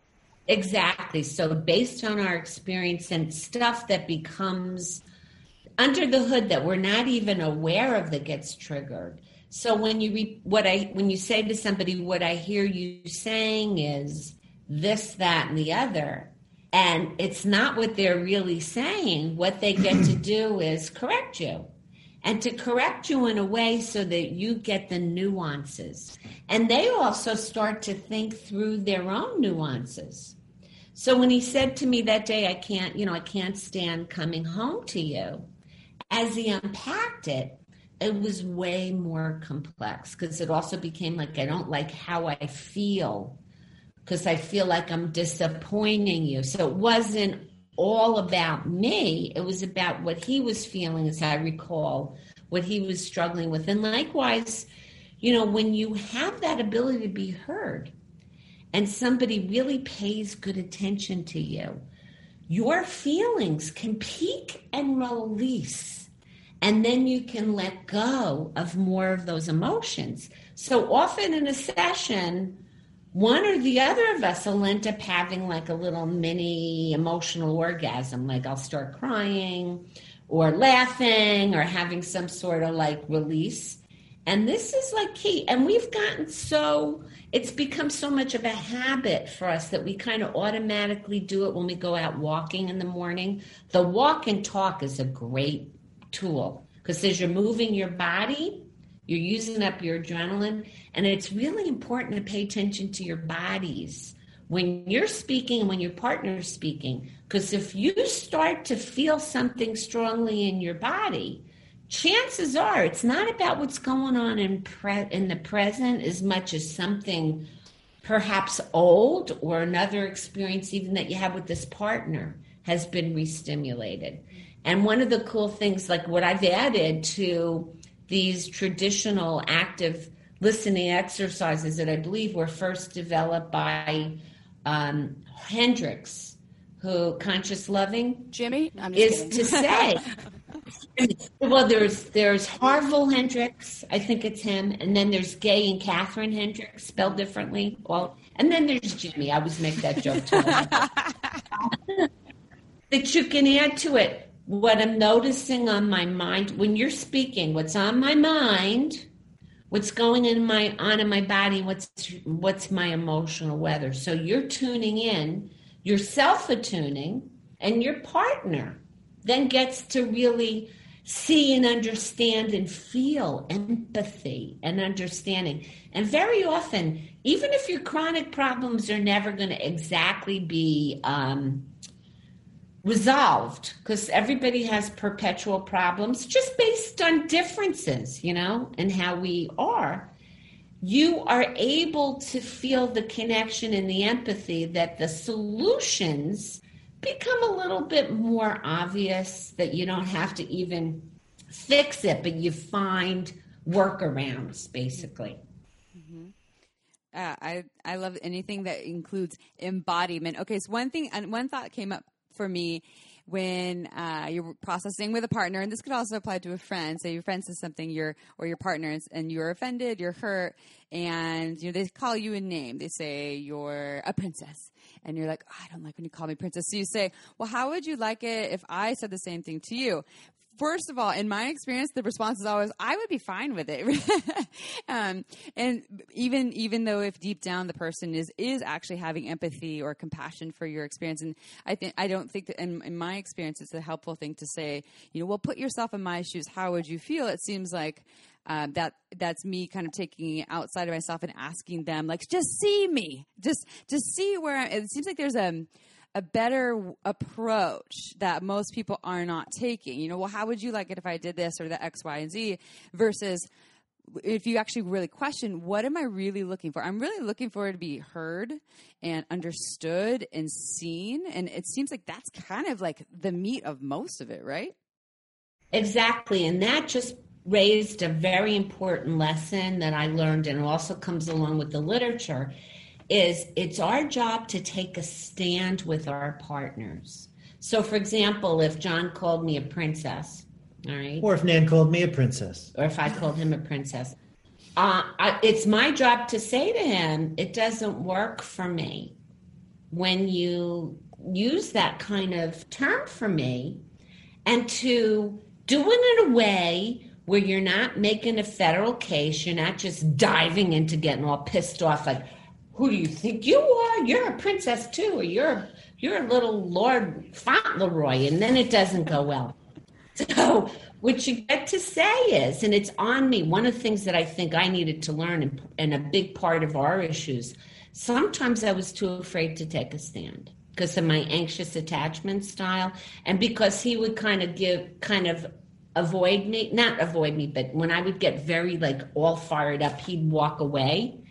Exactly. So based on our experience and stuff that becomes under the hood that we're not even aware of that gets triggered. So when you re- what I when you say to somebody, what I hear you saying is this, that, and the other, and it's not what they're really saying, what they get to do is correct you. And to correct you in a way so that you get the nuances. And they also start to think through their own nuances. So when he said to me that day, I can't, you know, I can't stand coming home to you, as he unpacked it, it was way more complex, because it also became like, I don't like how I feel, because I feel like I'm disappointing you. So it wasn't all about me. It was about what he was feeling, as I recall, what he was struggling with. And likewise, you know, when you have that ability to be heard and somebody really pays good attention to you, your feelings can peak and release, and then you can let go of more of those emotions. So often in a session, one or the other of us will end up having like a little mini emotional orgasm, like I'll start crying or laughing or having some sort of like release. And this is like key. And we've gotten so, it's become so much of a habit for us that we kind of automatically do it when we go out walking in the morning. The walk and talk is a great tool, because as you're moving your body, you're using up your adrenaline, and it's really important to pay attention to your bodies when you're speaking and when your partner's speaking, because if you start to feel something strongly in your body, chances are it's not about what's going on in pre- in the present as much as something perhaps old or another experience even that you have with this partner has been re-stimulated. And one of the cool things, like what I've added to these traditional active listening exercises that I believe were first developed by um, Hendrix, who conscious loving Jimmy I'm just is to say. Well, there's there's Harville Hendrix, I think it's him, and then there's Gay and Catherine Hendrix, spelled differently. Well, and then there's Jimmy. I always make that joke too. That you can add to it. What I'm noticing on my mind, when you're speaking, what's on my mind, what's going in my on in my body, what's what's my emotional weather. So you're tuning in, you're self-attuning, and your partner then gets to really see and understand and feel empathy and understanding. And very often, even if your chronic problems are never going to exactly be um, resolved, because everybody has perpetual problems just based on differences, you know, and how we are, you are able to feel the connection and the empathy that the solutions become a little bit more obvious, that you don't have to even fix it, but you find workarounds, basically. Mm-hmm. Uh, I I love anything that includes embodiment. Okay, so one thing and one thought came up for me when uh, you're processing with a partner, and this could also apply to a friend. So your friend says something, your or your partner, is, and you're offended, you're hurt, and you know they call you a name. They say you're a princess. And you're like, oh, I don't like when you call me princess. So you say, well, how would you like it if I said the same thing to you? First of all, in my experience, the response is always, I would be fine with it. um, and even even though if deep down the person is is actually having empathy or compassion for your experience. And I think I don't think that in, in my experience, it's a helpful thing to say, you know, well, put yourself in my shoes. How would you feel? It seems like Uh, that that's me kind of taking it outside of myself and asking them, like, just see me, just just see where I'm. It seems like there's a a better approach that most people are not taking. You know, well, how would you like it if I did this or the X, Y, and Z? Versus if you actually really question, what am I really looking for? I'm really looking for it to be heard and understood and seen. And it seems like that's kind of like the meat of most of it, right? Exactly, and that just raised a very important lesson that I learned, and also comes along with the literature, is it's our job to take a stand with our partners. So for example, if John called me a princess, all right? Or if Nan called me a princess. Or if I called him a princess. Uh, I, it's my job to say to him, it doesn't work for me. When you use that kind of term for me, and to do it in a way where you're not making a federal case, you're not just diving into getting all pissed off, like, who do you think you are? You're a princess too, or you're, you're a little Lord Fauntleroy, and then it doesn't go well. So what you get to say is, and it's on me, one of the things that I think I needed to learn, and, and a big part of our issues, sometimes I was too afraid to take a stand because of my anxious attachment style, and because he would kind of give, kind of, avoid me, not avoid me, but when I would get very like all fired up, he'd walk away.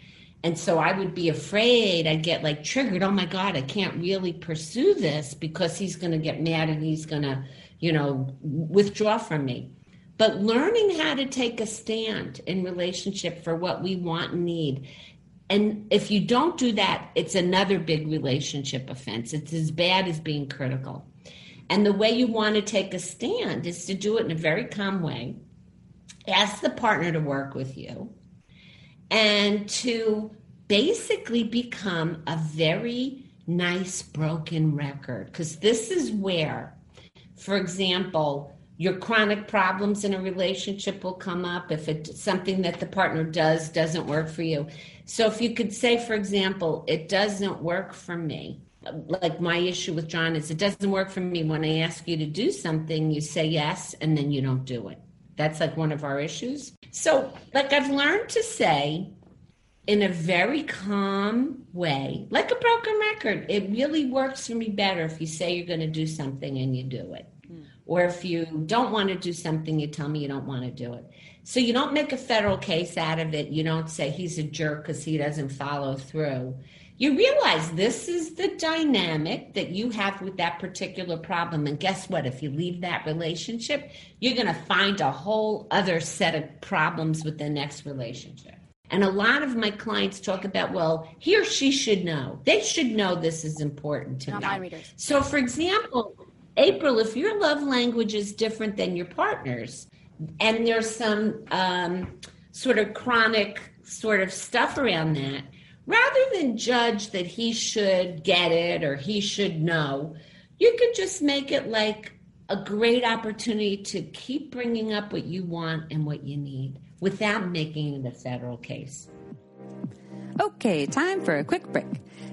And so I would be afraid, I'd get like triggered. Oh my God, I can't really pursue this because he's going to get mad and he's going to, you know, withdraw from me. But learning how to take a stand in relationship for what we want and need. And if you don't do that, it's another big relationship offense. It's as bad as being critical. And the way you want to take a stand is to do it in a very calm way. Ask the partner to work with you and to basically become a very nice broken record. Because this is where, for example, your chronic problems in a relationship will come up if it's something that the partner does doesn't work for you. So if you could say, for example, it doesn't work for me. Like my issue with John is it doesn't work for me when I ask you to do something, you say yes, and then you don't do it. That's like one of our issues. So like I've learned to say in a very calm way, like a broken record, it really works for me better if you say you're going to do something and you do it. Mm. Or if you don't want to do something, you tell me you don't want to do it. So you don't make a federal case out of it. You don't say he's a jerk because he doesn't follow through. You realize this is the dynamic that you have with that particular problem. And guess what? If you leave that relationship, you're going to find a whole other set of problems with the next relationship. And a lot of my clients talk about, well, he or she should know. They should know this is important to me. So, for example, April, if your love language is different than your partner's, and there's some um, sort of chronic sort of stuff around that, rather than judge that he should get it or he should know, you could just make it like a great opportunity to keep bringing up what you want and what you need. without making it a federal case. Okay, time for a quick break.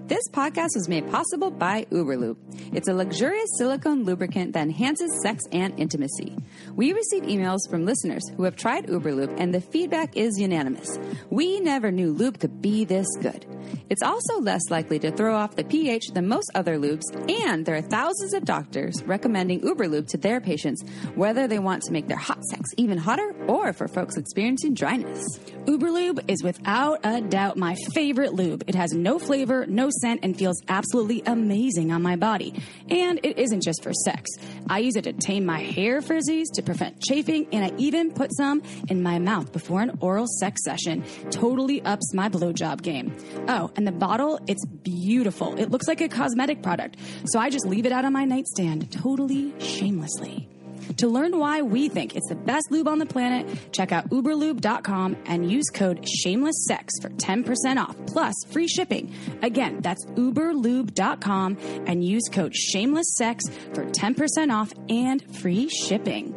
This podcast was made possible by UberLube. It's a luxurious silicone lubricant that enhances sex and intimacy. We receive emails from listeners who have tried UberLube, and the feedback is unanimous. We never knew lube could be this good. It's also less likely to throw off the pH than most other lubes, and there are thousands of doctors recommending UberLube to their patients, whether they want to make their hot sex even hotter or for folks experiencing dryness. UberLube is without a doubt my favorite lube. It has no flavor, no scent, and feels absolutely amazing on my body. And it isn't just for sex. I use it to tame my hair frizzies, to prevent chafing, and I even put some in my mouth before an oral sex session. Totally ups my blowjob game. Oh, and the bottle, it's beautiful. It looks like a cosmetic product. So I just leave it out on my nightstand, totally shamelessly. To learn why we think it's the best lube on the planet, check out uberlube dot com and use code shameless sex for ten percent off, plus free shipping. Again, that's uberlube dot com and use code shameless sex for ten percent off and free shipping.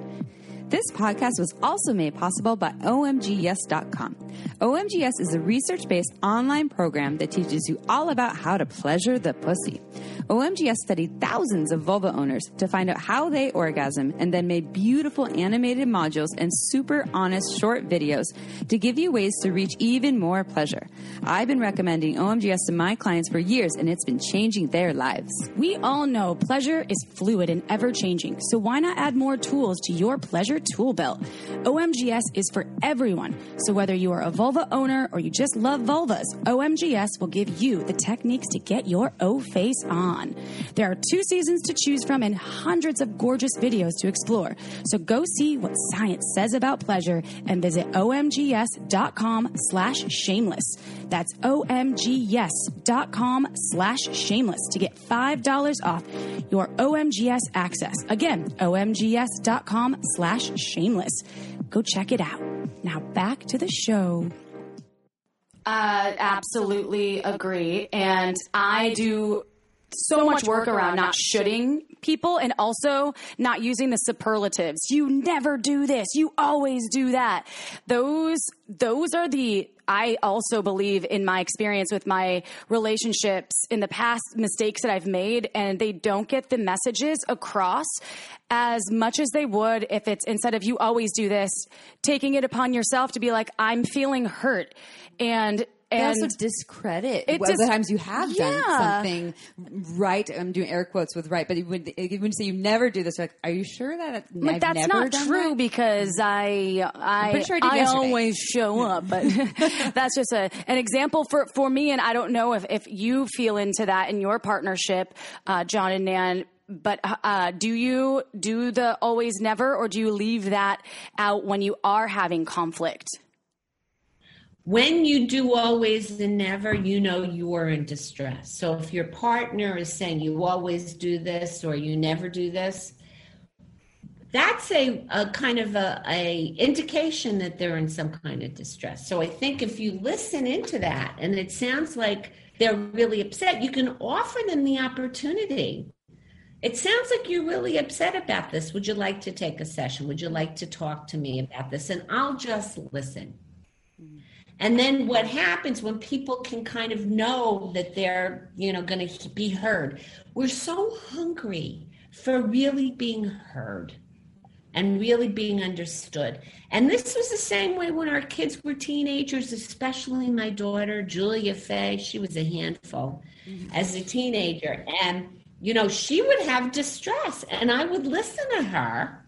This podcast was also made possible by O M G yes dot com. O M G yes is a research-based online program that teaches you all about how to pleasure the pussy. O M G yes studied thousands of vulva owners to find out how they orgasm and then made beautiful animated modules and super honest short videos to give you ways to reach even more pleasure. I've been recommending O M G yes to my clients for years, and it's been changing their lives. We all know pleasure is fluid and ever-changing, so why not add more tools to your pleasure tool belt? O M G yes is for everyone, so whether you are a vulva owner or you just love vulvas, O M G yes will give you the techniques to get your O-face on. There are two seasons to choose from and hundreds of gorgeous videos to explore, so go see what science says about pleasure and visit O M G yes dot com slash shameless. That's O M G yes dot com slash shameless to get five dollars off your O M G yes access. Again, O M G yes dot com slash shameless. Go check it out. Now back to the show. Uh, absolutely agree. And I do so much work around not shoulding people and also not using the superlatives. You never do this. You always do that. Those, those are the, I also believe in my experience with my relationships in the past, mistakes that I've made, and they don't get the messages across as much as they would if it's instead of you always do this, taking it upon yourself to be like, I'm feeling hurt. And They and also discredit it just, the times you have yeah. done something right. I'm doing air quotes with right, but when, when you say you never do this, like, are you sure that like I've that's never not done true? That? Because I I, sure I, I always show up, but that's just a an example for for me. And I don't know if if you feel into that in your partnership, uh, John and Nan. But uh, do you do the always never, or do you leave that out when you are having conflict? When you do always and never, you know you are in distress. So if your partner is saying you always do this or you never do this, that's a, a kind of a, a indication that they're in some kind of distress. So I think if you listen into that and it sounds like they're really upset, you can offer them the opportunity. It sounds like you're really upset about this. Would you like to take a session? Would you like to talk to me about this? And I'll just listen. And then what happens when people can kind of know that they're, you know, going to be heard. We're so hungry for really being heard and really being understood. And this was the same way when our kids were teenagers, especially my daughter, Julia Faye. She was a handful mm-hmm. as a teenager. And, you know, she would have distress and I would listen to her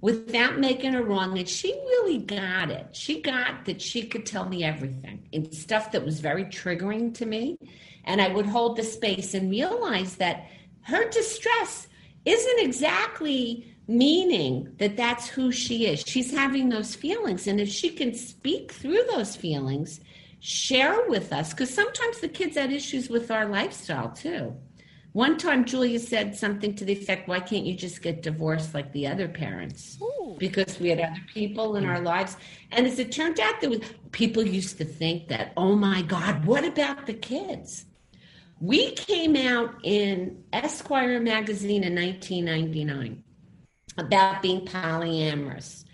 without making her wrong. And she really got it. She got that she could tell me everything and stuff that was very triggering to me. And I would hold the space and realize that her distress isn't exactly meaning that that's who she is. She's having those feelings. And if she can speak through those feelings, share with us, because sometimes the kids had issues with our lifestyle too. One time, Julia said something to the effect, why can't you just get divorced like the other parents? Ooh. Because we had other people in our lives. And as it turned out, there was people used to think that, oh, my God, what about the kids? We came out in Esquire magazine in nineteen ninety-nine about being polyamorous.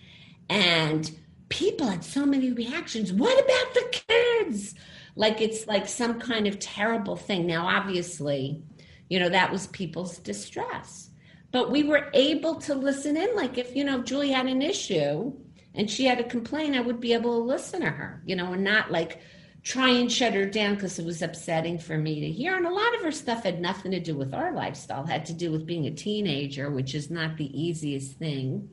And people had so many reactions. What about the kids? Like, it's like some kind of terrible thing. Now, obviously, you know, that was people's distress. But we were able to listen in. Like, if, you know, Julie had an issue and she had a complaint, I would be able to listen to her, you know, and not like try and shut her down because it was upsetting for me to hear. And a lot of her stuff had nothing to do with our lifestyle, had to do with being a teenager, which is not the easiest thing,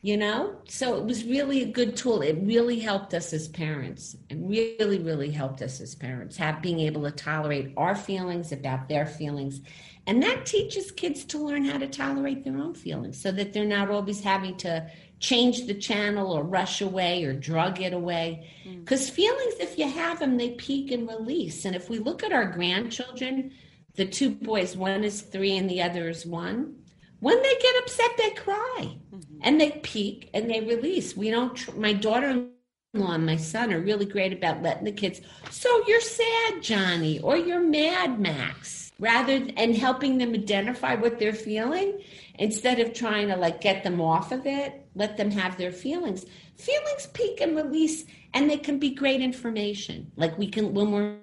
you know? So it was really a good tool. It really helped us as parents. It really, really helped us as parents, have being able to tolerate our feelings about their feelings. And that teaches kids to learn how to tolerate their own feelings so that they're not always having to change the channel or rush away or drug it away. Because mm. feelings, if you have them, they peak and release. And if we look at our grandchildren, the two boys, one is three and the other is one. When they get upset, they cry mm-hmm. and they peak and they release. We don't, tr- my daughter-in-law and my son are really great about letting the kids, so you're sad, Johnny, or you're mad, Max, rather than, and helping them identify what they're feeling instead of trying to like get them off of it. Let them have their feelings. Feelings peak and release, and they can be great information. Like we can, when we're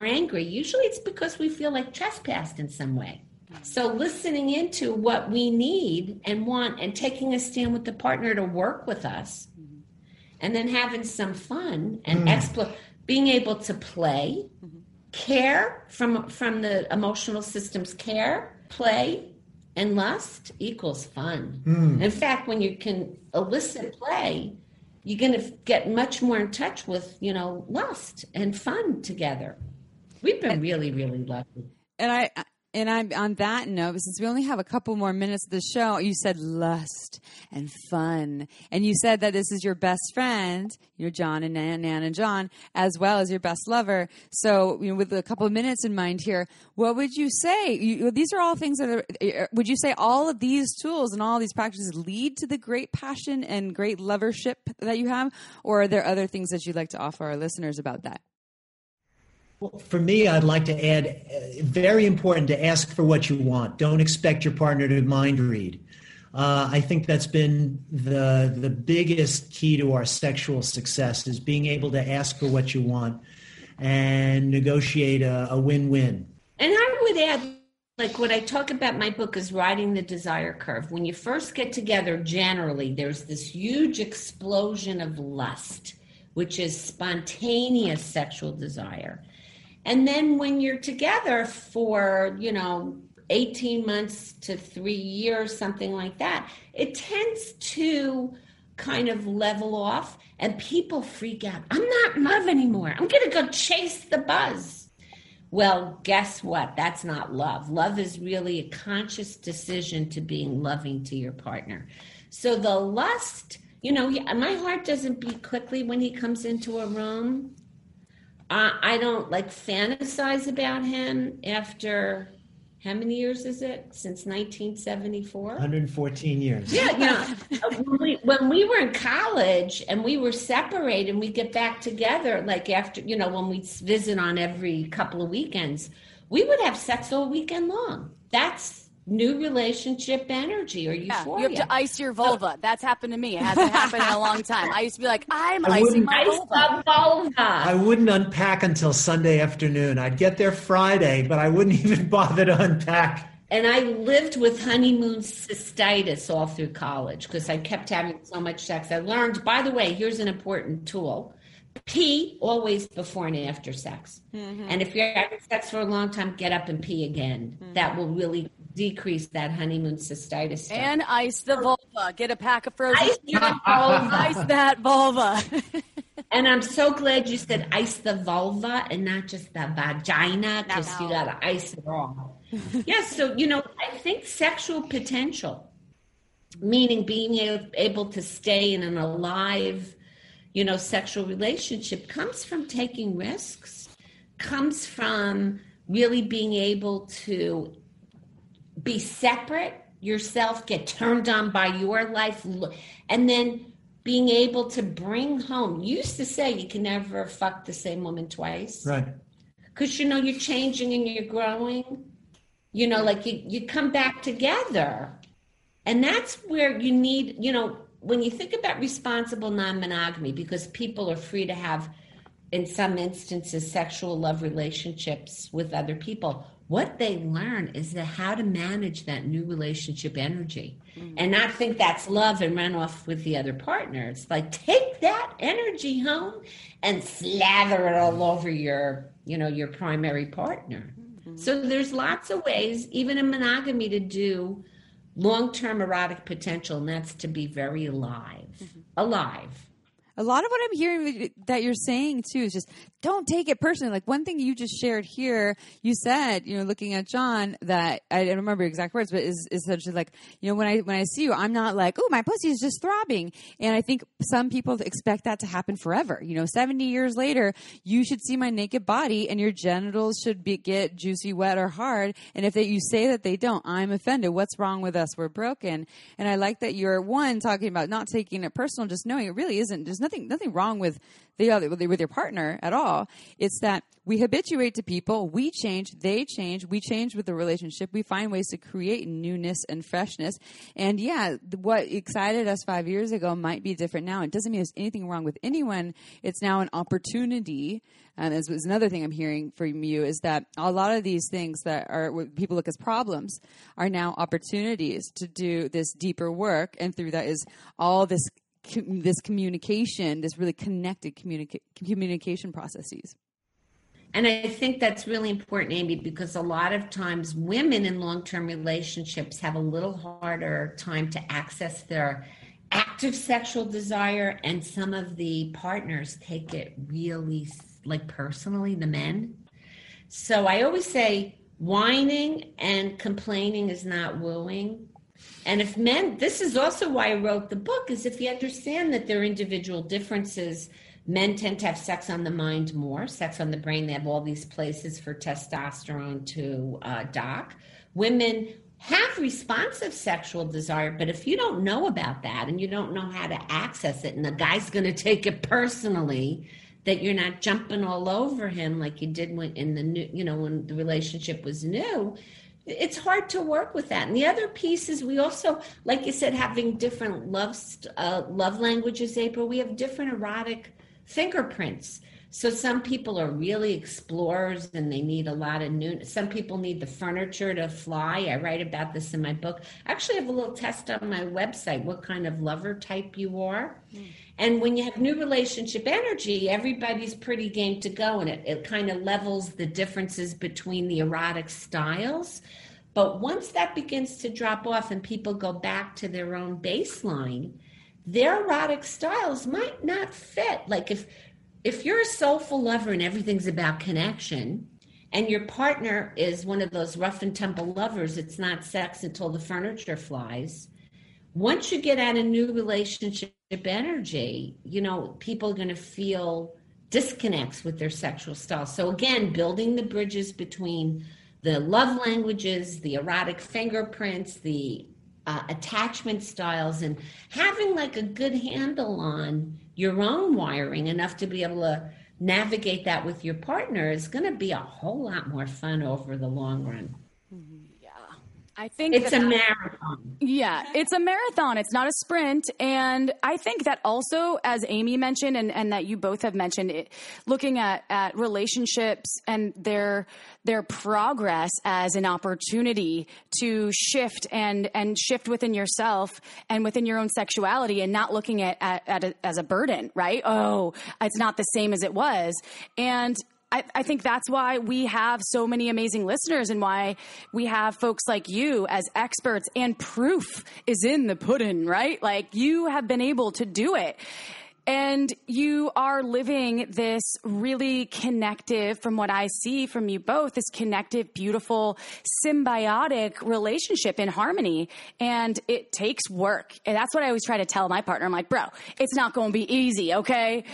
angry, usually it's because we feel like trespassed in some way. So listening into what we need and want and taking a stand with the partner to work with us mm-hmm. and then having some fun and mm. explore, being able to play, mm-hmm. care from, from the emotional systems, care, play, and lust equals fun. Mm. In fact, when you can elicit play, you're going to get much more in touch with, you know, lust and fun together. We've been and, really, really lucky. And I and I'm on that note, since we only have a couple more minutes of the show, you said lust and fun, and you said that this is your best friend, you know, John and Nan, Nan and John, as well as your best lover. So, you know, with a couple of minutes in mind here, what would you say? You, these are all things that are, would you say all of these tools and all these practices lead to the great passion and great lovership that you have? Or are there other things that you'd like to offer our listeners about that? Well, for me, I'd like to add, uh, very important to ask for what you want. Don't expect your partner to mind read. Uh, I think that's been the the biggest key to our sexual success, is being able to ask for what you want and negotiate a, a win-win. And I would add, like what I talk about in my book is riding the desire curve. When you first get together, generally, there's this huge explosion of lust, which is spontaneous sexual desire. And then when you're together for, you know, eighteen months to three years, something like that, it tends to kind of level off and people freak out. I'm not in love anymore. I'm going to go chase the buzz. Well, guess what? That's not love. Love is really a conscious decision to being loving to your partner. So the lust, you know, my heart doesn't beat quickly when he comes into a room. I don't like fantasize about him after how many years is it since nineteen seventy-four? one hundred fourteen years. Yeah, you know, when, we, when we were in college and we were separated and we get back together, like after, you know, when we visit on every couple of weekends, we would have sex all weekend long. That's new relationship energy or euphoria. Yeah, you have to ice your vulva. So, that's happened to me. It hasn't happened in a long time. I used to be like, I'm I icing my ice vulva. vulva. I wouldn't unpack until Sunday afternoon. I'd get there Friday, but I wouldn't even bother to unpack. And I lived with honeymoon cystitis all through college because I kept having so much sex. I learned, by the way, here's an important tool. Pee always before and after sex. Mm-hmm. And if you're having sex for a long time, get up and pee again. Mm-hmm. That will really decrease that honeymoon cystitis stuff. And ice the vulva. Get a pack of frozen. Ice, vulva. Ice that vulva. And I'm so glad you said ice the vulva and not just the vagina, because you got to ice it all. Yes, so, you know, I think sexual potential, meaning being able to stay in an alive, you know, sexual relationship, comes from taking risks, comes from really being able to be separate yourself, get turned on by your life, and then being able to bring home. You used to say you can never fuck the same woman twice. Right. Because, you know, you're changing and you're growing. You know, like you, you come back together. And that's where you need, you know, when you think about responsible non-monogamy, because people are free to have, in some instances, sexual love relationships with other people, what they learn is that how to manage that new relationship energy mm-hmm. and not think that's love and run off with the other partner. It's like, take that energy home and slather it all over your, you know, your primary partner. Mm-hmm. So there's lots of ways, even in monogamy, to do long-term erotic potential, and that's to be very alive, mm-hmm. alive. A lot of what I'm hearing that you're saying, too, is just don't take it personally. Like one thing you just shared here, you said, you know, looking at John, that I don't remember exact words, but is essentially like, you know, when I when I see you, I'm not like, oh, my pussy is just throbbing. And I think some people expect that to happen forever. You know, seventy years later, you should see my naked body and your genitals should be, get juicy, wet, or hard. And if they, you say that they don't, I'm offended. What's wrong with us? We're broken. And I like that you're, one, talking about not taking it personal, just knowing it really isn't. There's nothing nothing wrong with the other, with your partner at all. It's that we habituate to people, we change, they change, we change with the relationship, we find ways to create newness and freshness. And yeah, what excited us five years ago might be different now. It doesn't mean there's anything wrong with anyone. It's now an opportunity. And this is another thing I'm hearing from you, is that a lot of these things that are what people look as problems are now opportunities to do this deeper work. And through that is all this this communication, this really connected communica- communication processes. And I think that's really important, Amy, because a lot of times women in long-term relationships have a little harder time to access their active sexual desire, and some of the partners take it really, like personally, the men. So I always say whining and complaining is not wooing. And if men, this is also why I wrote the book, is if you understand that there are individual differences, men tend to have sex on the mind more, sex on the brain. They have all these places for testosterone to uh, dock. Women have responsive sexual desire, but if you don't know about that and you don't know how to access it, and the guy's going to take it personally that you're not jumping all over him like you did when in the new, you know, when the relationship was new, it's hard to work with that. And the other piece is we also, like you said, having different love uh, love languages, April, we have different erotic fingerprints. So some people are really explorers and they need a lot of new, some people need the furniture to fly. I write about this in my book. I actually have a little test on my website, what kind of lover type you are. Mm. And when you have new relationship energy, everybody's pretty game to go, and it, it kind of levels the differences between the erotic styles. But once that begins to drop off and people go back to their own baseline, their erotic styles might not fit. Like if, If you're a soulful lover and everything's about connection, and your partner is one of those rough and tumble lovers, it's not sex until the furniture flies. Once you get out of new relationship energy, you know, people are going to feel disconnects with their sexual style. So again, building the bridges between the love languages, the erotic fingerprints, the uh, attachment styles, and having like a good handle on your own wiring enough to be able to navigate that with your partner is going to be a whole lot more fun over the long run. Yeah. I think it's that, a marathon. Yeah. It's a marathon. It's not a sprint. And I think that also, as Amy mentioned, and, and that you both have mentioned it, looking at, at relationships and their, their progress as an opportunity to shift and, and shift within yourself and within your own sexuality, and not looking at, at, at a, as a burden, right? Oh, it's not the same as it was. And I, I think that's why we have so many amazing listeners, and why we have folks like you as experts, and proof is in the pudding, right? Like you have been able to do it. And you are living this really connective, from what I see from you both, this connective, beautiful, symbiotic relationship in harmony. And it takes work. And that's what I always try to tell my partner. I'm like, bro, it's not going to be easy, okay?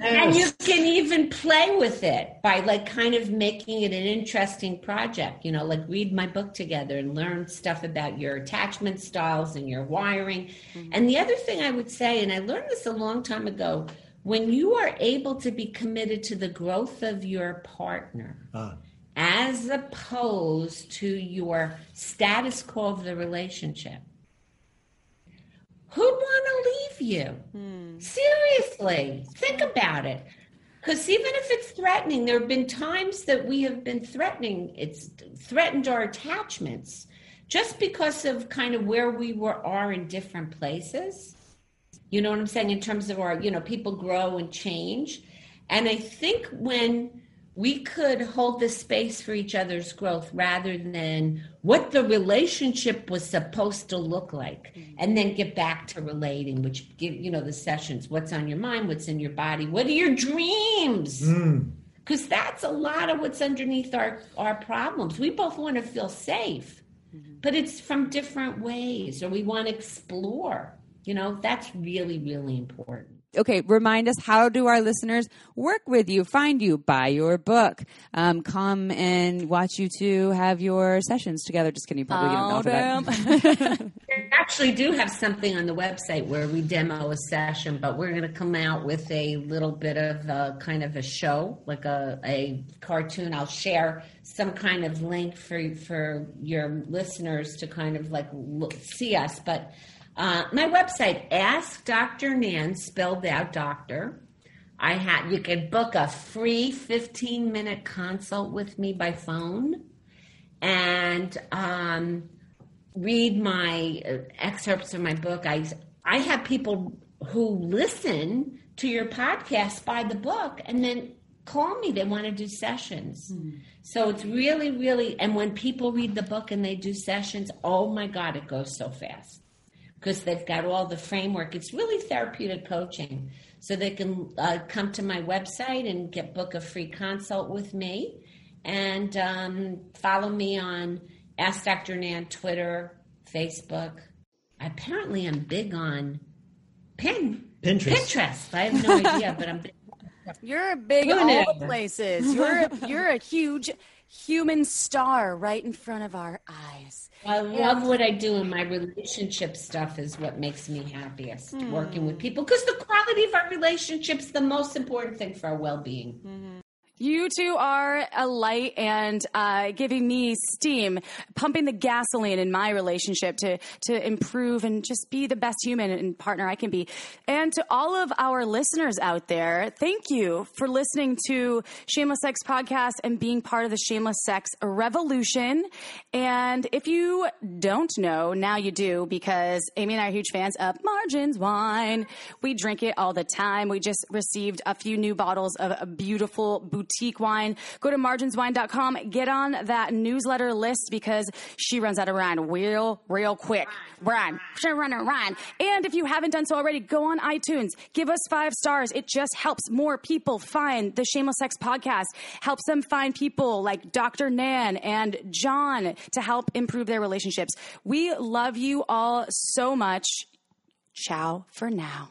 And you can even play with it by like kind of making it an interesting project. You know, like read my book together and learn stuff about your attachment styles and your wiring. Mm-hmm. And the other thing I would say, and I learned this a long time ago, when you are able to be committed to the growth of your partner uh. as opposed to your status quo of the relationship, who'd want to leave with you. Hmm. Seriously, think about it. Because even if it's threatening, there have been times that we have been threatening, it's threatened our attachments just because of kind of where we were are in different places. You know what I'm saying? In terms of our, you know, people grow and change. And I think when we could hold the space for each other's growth rather than what the relationship was supposed to look like, mm-hmm. and then get back to relating, which give, you know, the sessions, what's on your mind, what's in your body, what are your dreams? Because mm. that's a lot of what's underneath our, our problems. We both want to feel safe, mm-hmm. but it's from different ways, or we want to explore, you know, that's really, really important. Okay, remind us, how do our listeners work with you, find you, buy your book, um, come and watch you two have your sessions together? Just kidding, you probably oh, get involved with that. We actually do have something on the website where we demo a session, but we're going to come out with a little bit of a kind of a show, like a, a cartoon. I'll share some kind of link for for your listeners to kind of like look, see us, but... Uh, my website, Ask Doctor Nan, spelled out doctor. I have, you can book a free fifteen minute consult with me by phone and um, read my excerpts of my book. I, I have people who listen to your podcast, buy the book, and then call me. They want to do sessions. Mm-hmm. So it's really, really, and when people read the book and they do sessions, oh my God, it goes so fast. Because they've got all the framework. It's really therapeutic coaching. So they can uh, come to my website and get book a free consult with me. And um, follow me on Ask Doctor Nan, Twitter, Facebook. Apparently I'm big on Pin. Pinterest. Pinterest. I have no idea, but I'm big. You're big on all the places. You're a, you're a huge... human star right in front of our eyes. I love what I do, and my relationship stuff is what makes me happiest, mm. working with people, because the quality of our relationship's the most important thing for our well-being. Mm-hmm. You two are a light and uh, giving me steam, pumping the gasoline in my relationship to, to improve and just be the best human and partner I can be. And to all of our listeners out there, thank you for listening to Shameless Sex Podcast and being part of the Shameless Sex Revolution. And if you don't know, now you do, because Amy and I are huge fans of Margins Wine. We drink it all the time. We just received a few new bottles of a beautiful boutique Boutique wine. Go to margins wine dot com. Get on that newsletter list because she runs out of wine real, real quick. Wine. She'll run a wine. And if you haven't done so already, go on iTunes. Give us five stars. It just helps more people find the Shameless Sex Podcast. Helps them find people like Doctor Nan and John to help improve their relationships. We love you all so much. Ciao for now.